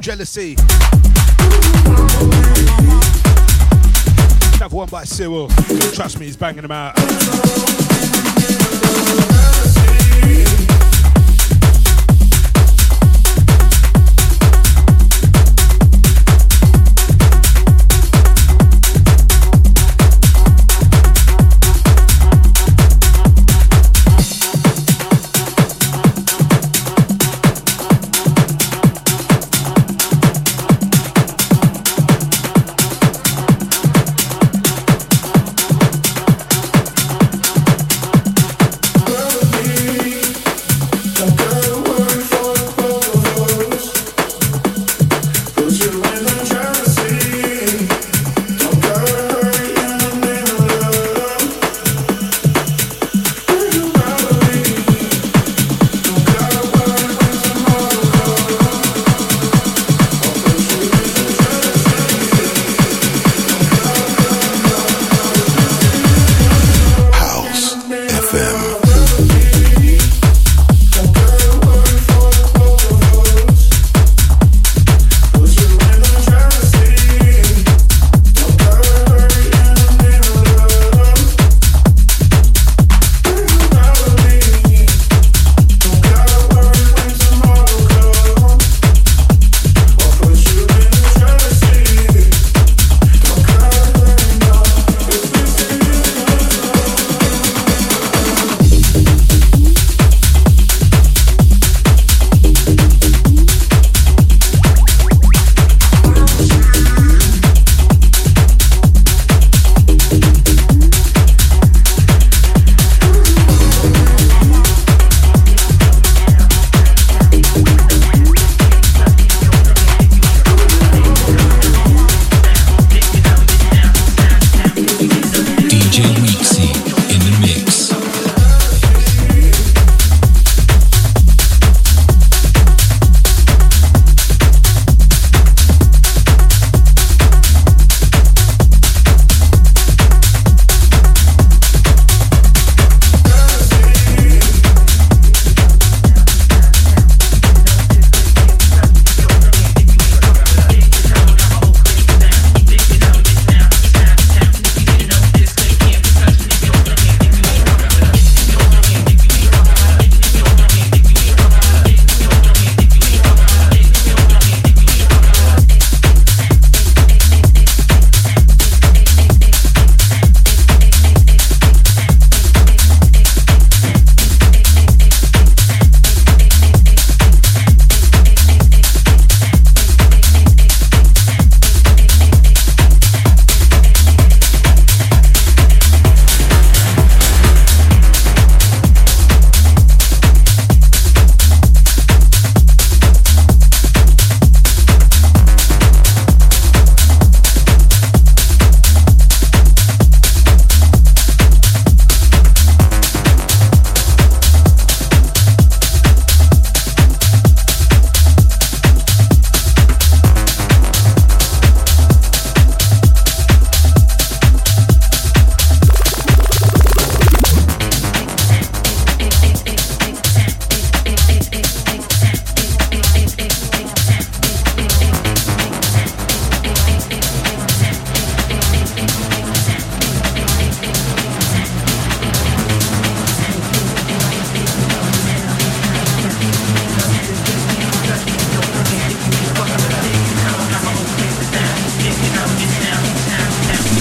Jealousy. Another one by Seawall. Trust me, he's banging them out.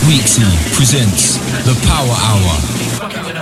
Weeksy presents The Power Hour.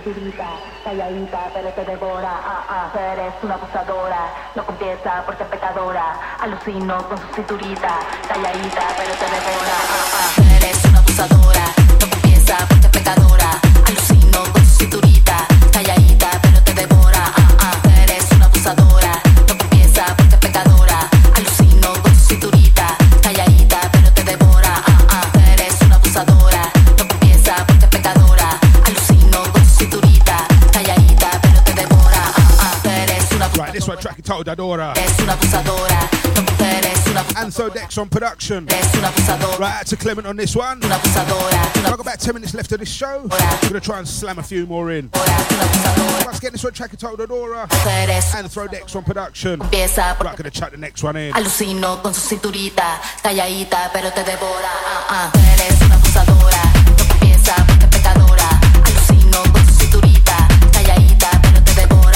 Figurita, calladita, pero te devora, eres una abusadora, no confiesa porque es pecadora, alucino con su cinturita, calladita, pero te devora, eres una abusadora, no confiesa porque es pecadora, alucino con su cinturita, calladita, pero te devora, eres una abusadora, no confiesa porque es pecadora, alucino con su cinturita, calladita, pero te devora, eres una abusadora, no confiesa porque es pecadora, right, this one track entitled Adora. And so Dex on production. Right, out to Clement on this one. I've got about 10 minutes left of this show. I'm going to try and slam a few more in. Let's get this one track entitled Adora. And throw Dex on production. Right, I'm going to chuck the next one in. Alucino con su cinturita, calladita, pero te devora. Eres una abusadora, no piensa porque es pecadora. Alucino con su cinturita, calladita, pero te devora.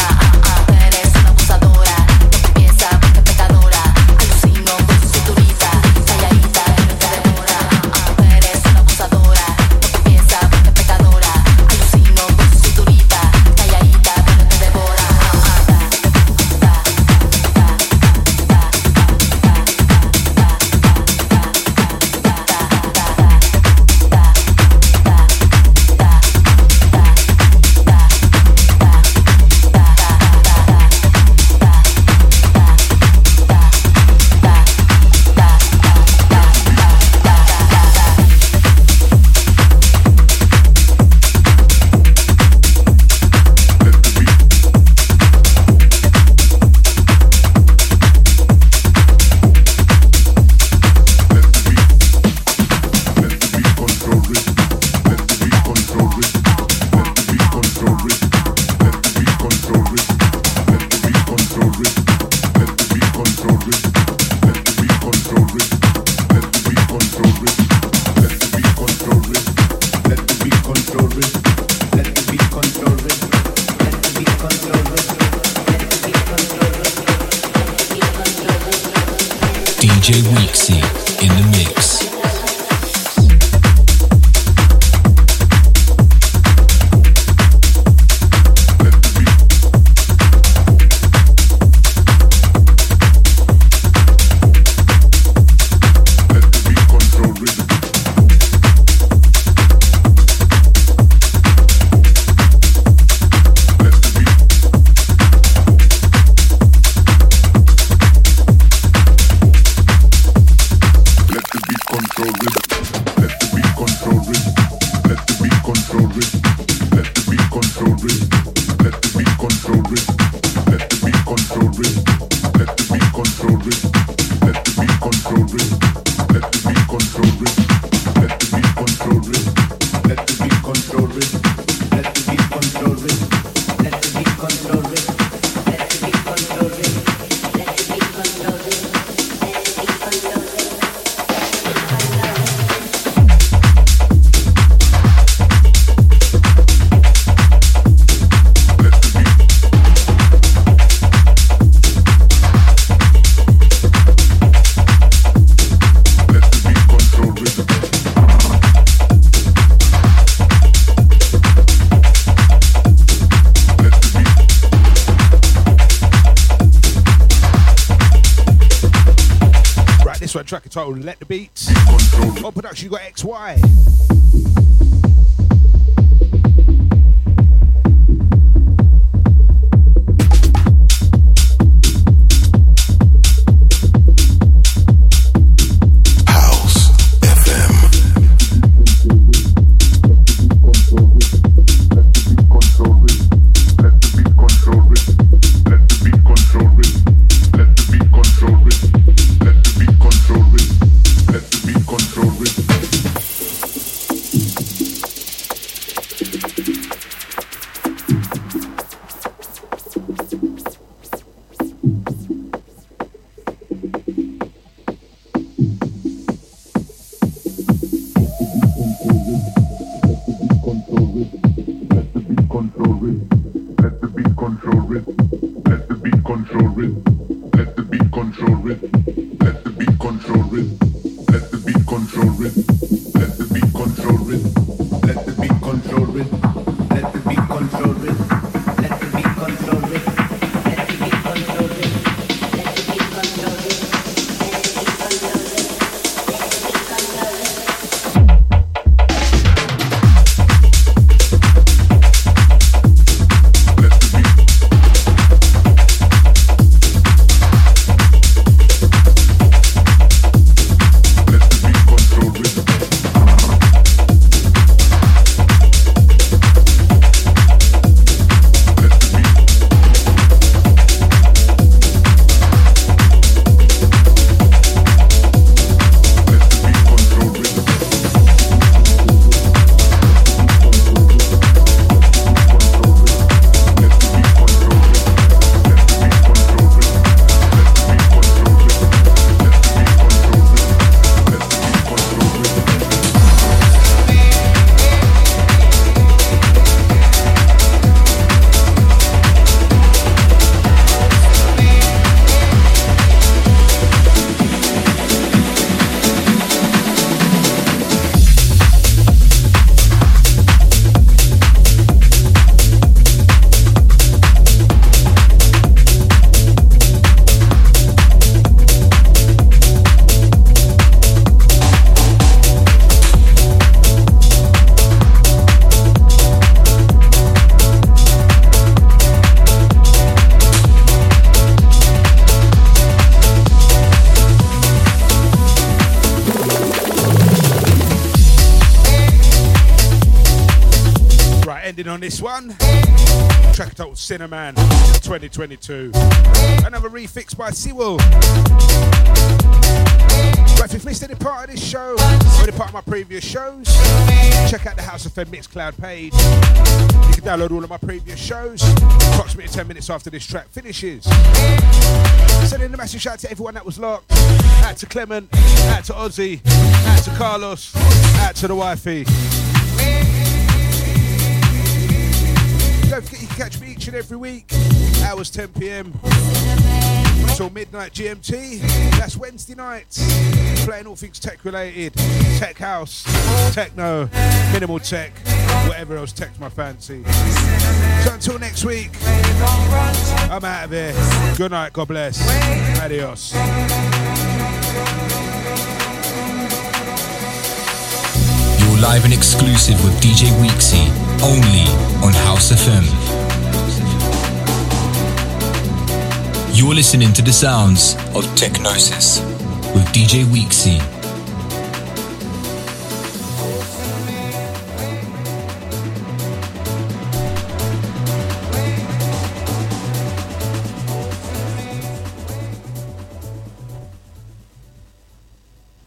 DJ Weeksy in the mix. Track title, Let the Beats. On production, you got XY. House FM. Let the beat control it. Let the beat control it. Let the This one track titled Cinnamon 2022, another refix by Seawall. Right, if you've missed any part of this show or any part of my previous shows, check out the House FM Mixcloud page. You can download all of my previous shows approximately 10 minutes after this track finishes. Sending a massive shout out to everyone that was locked. Out to Clement, out to Ozzy, out to Carlos, out to the wifey. Don't forget you can catch me each and every week, hours 10 p.m. until midnight GMT. That's Wednesday nights, playing all things tech related, tech house, techno, minimal tech, whatever else tech's my fancy. So until next week, I'm out of here. Good night, God bless, adios. You're live and exclusive with DJ Weeksy, only on House FM. You're listening to the sounds of Technosis with DJ Weeksy.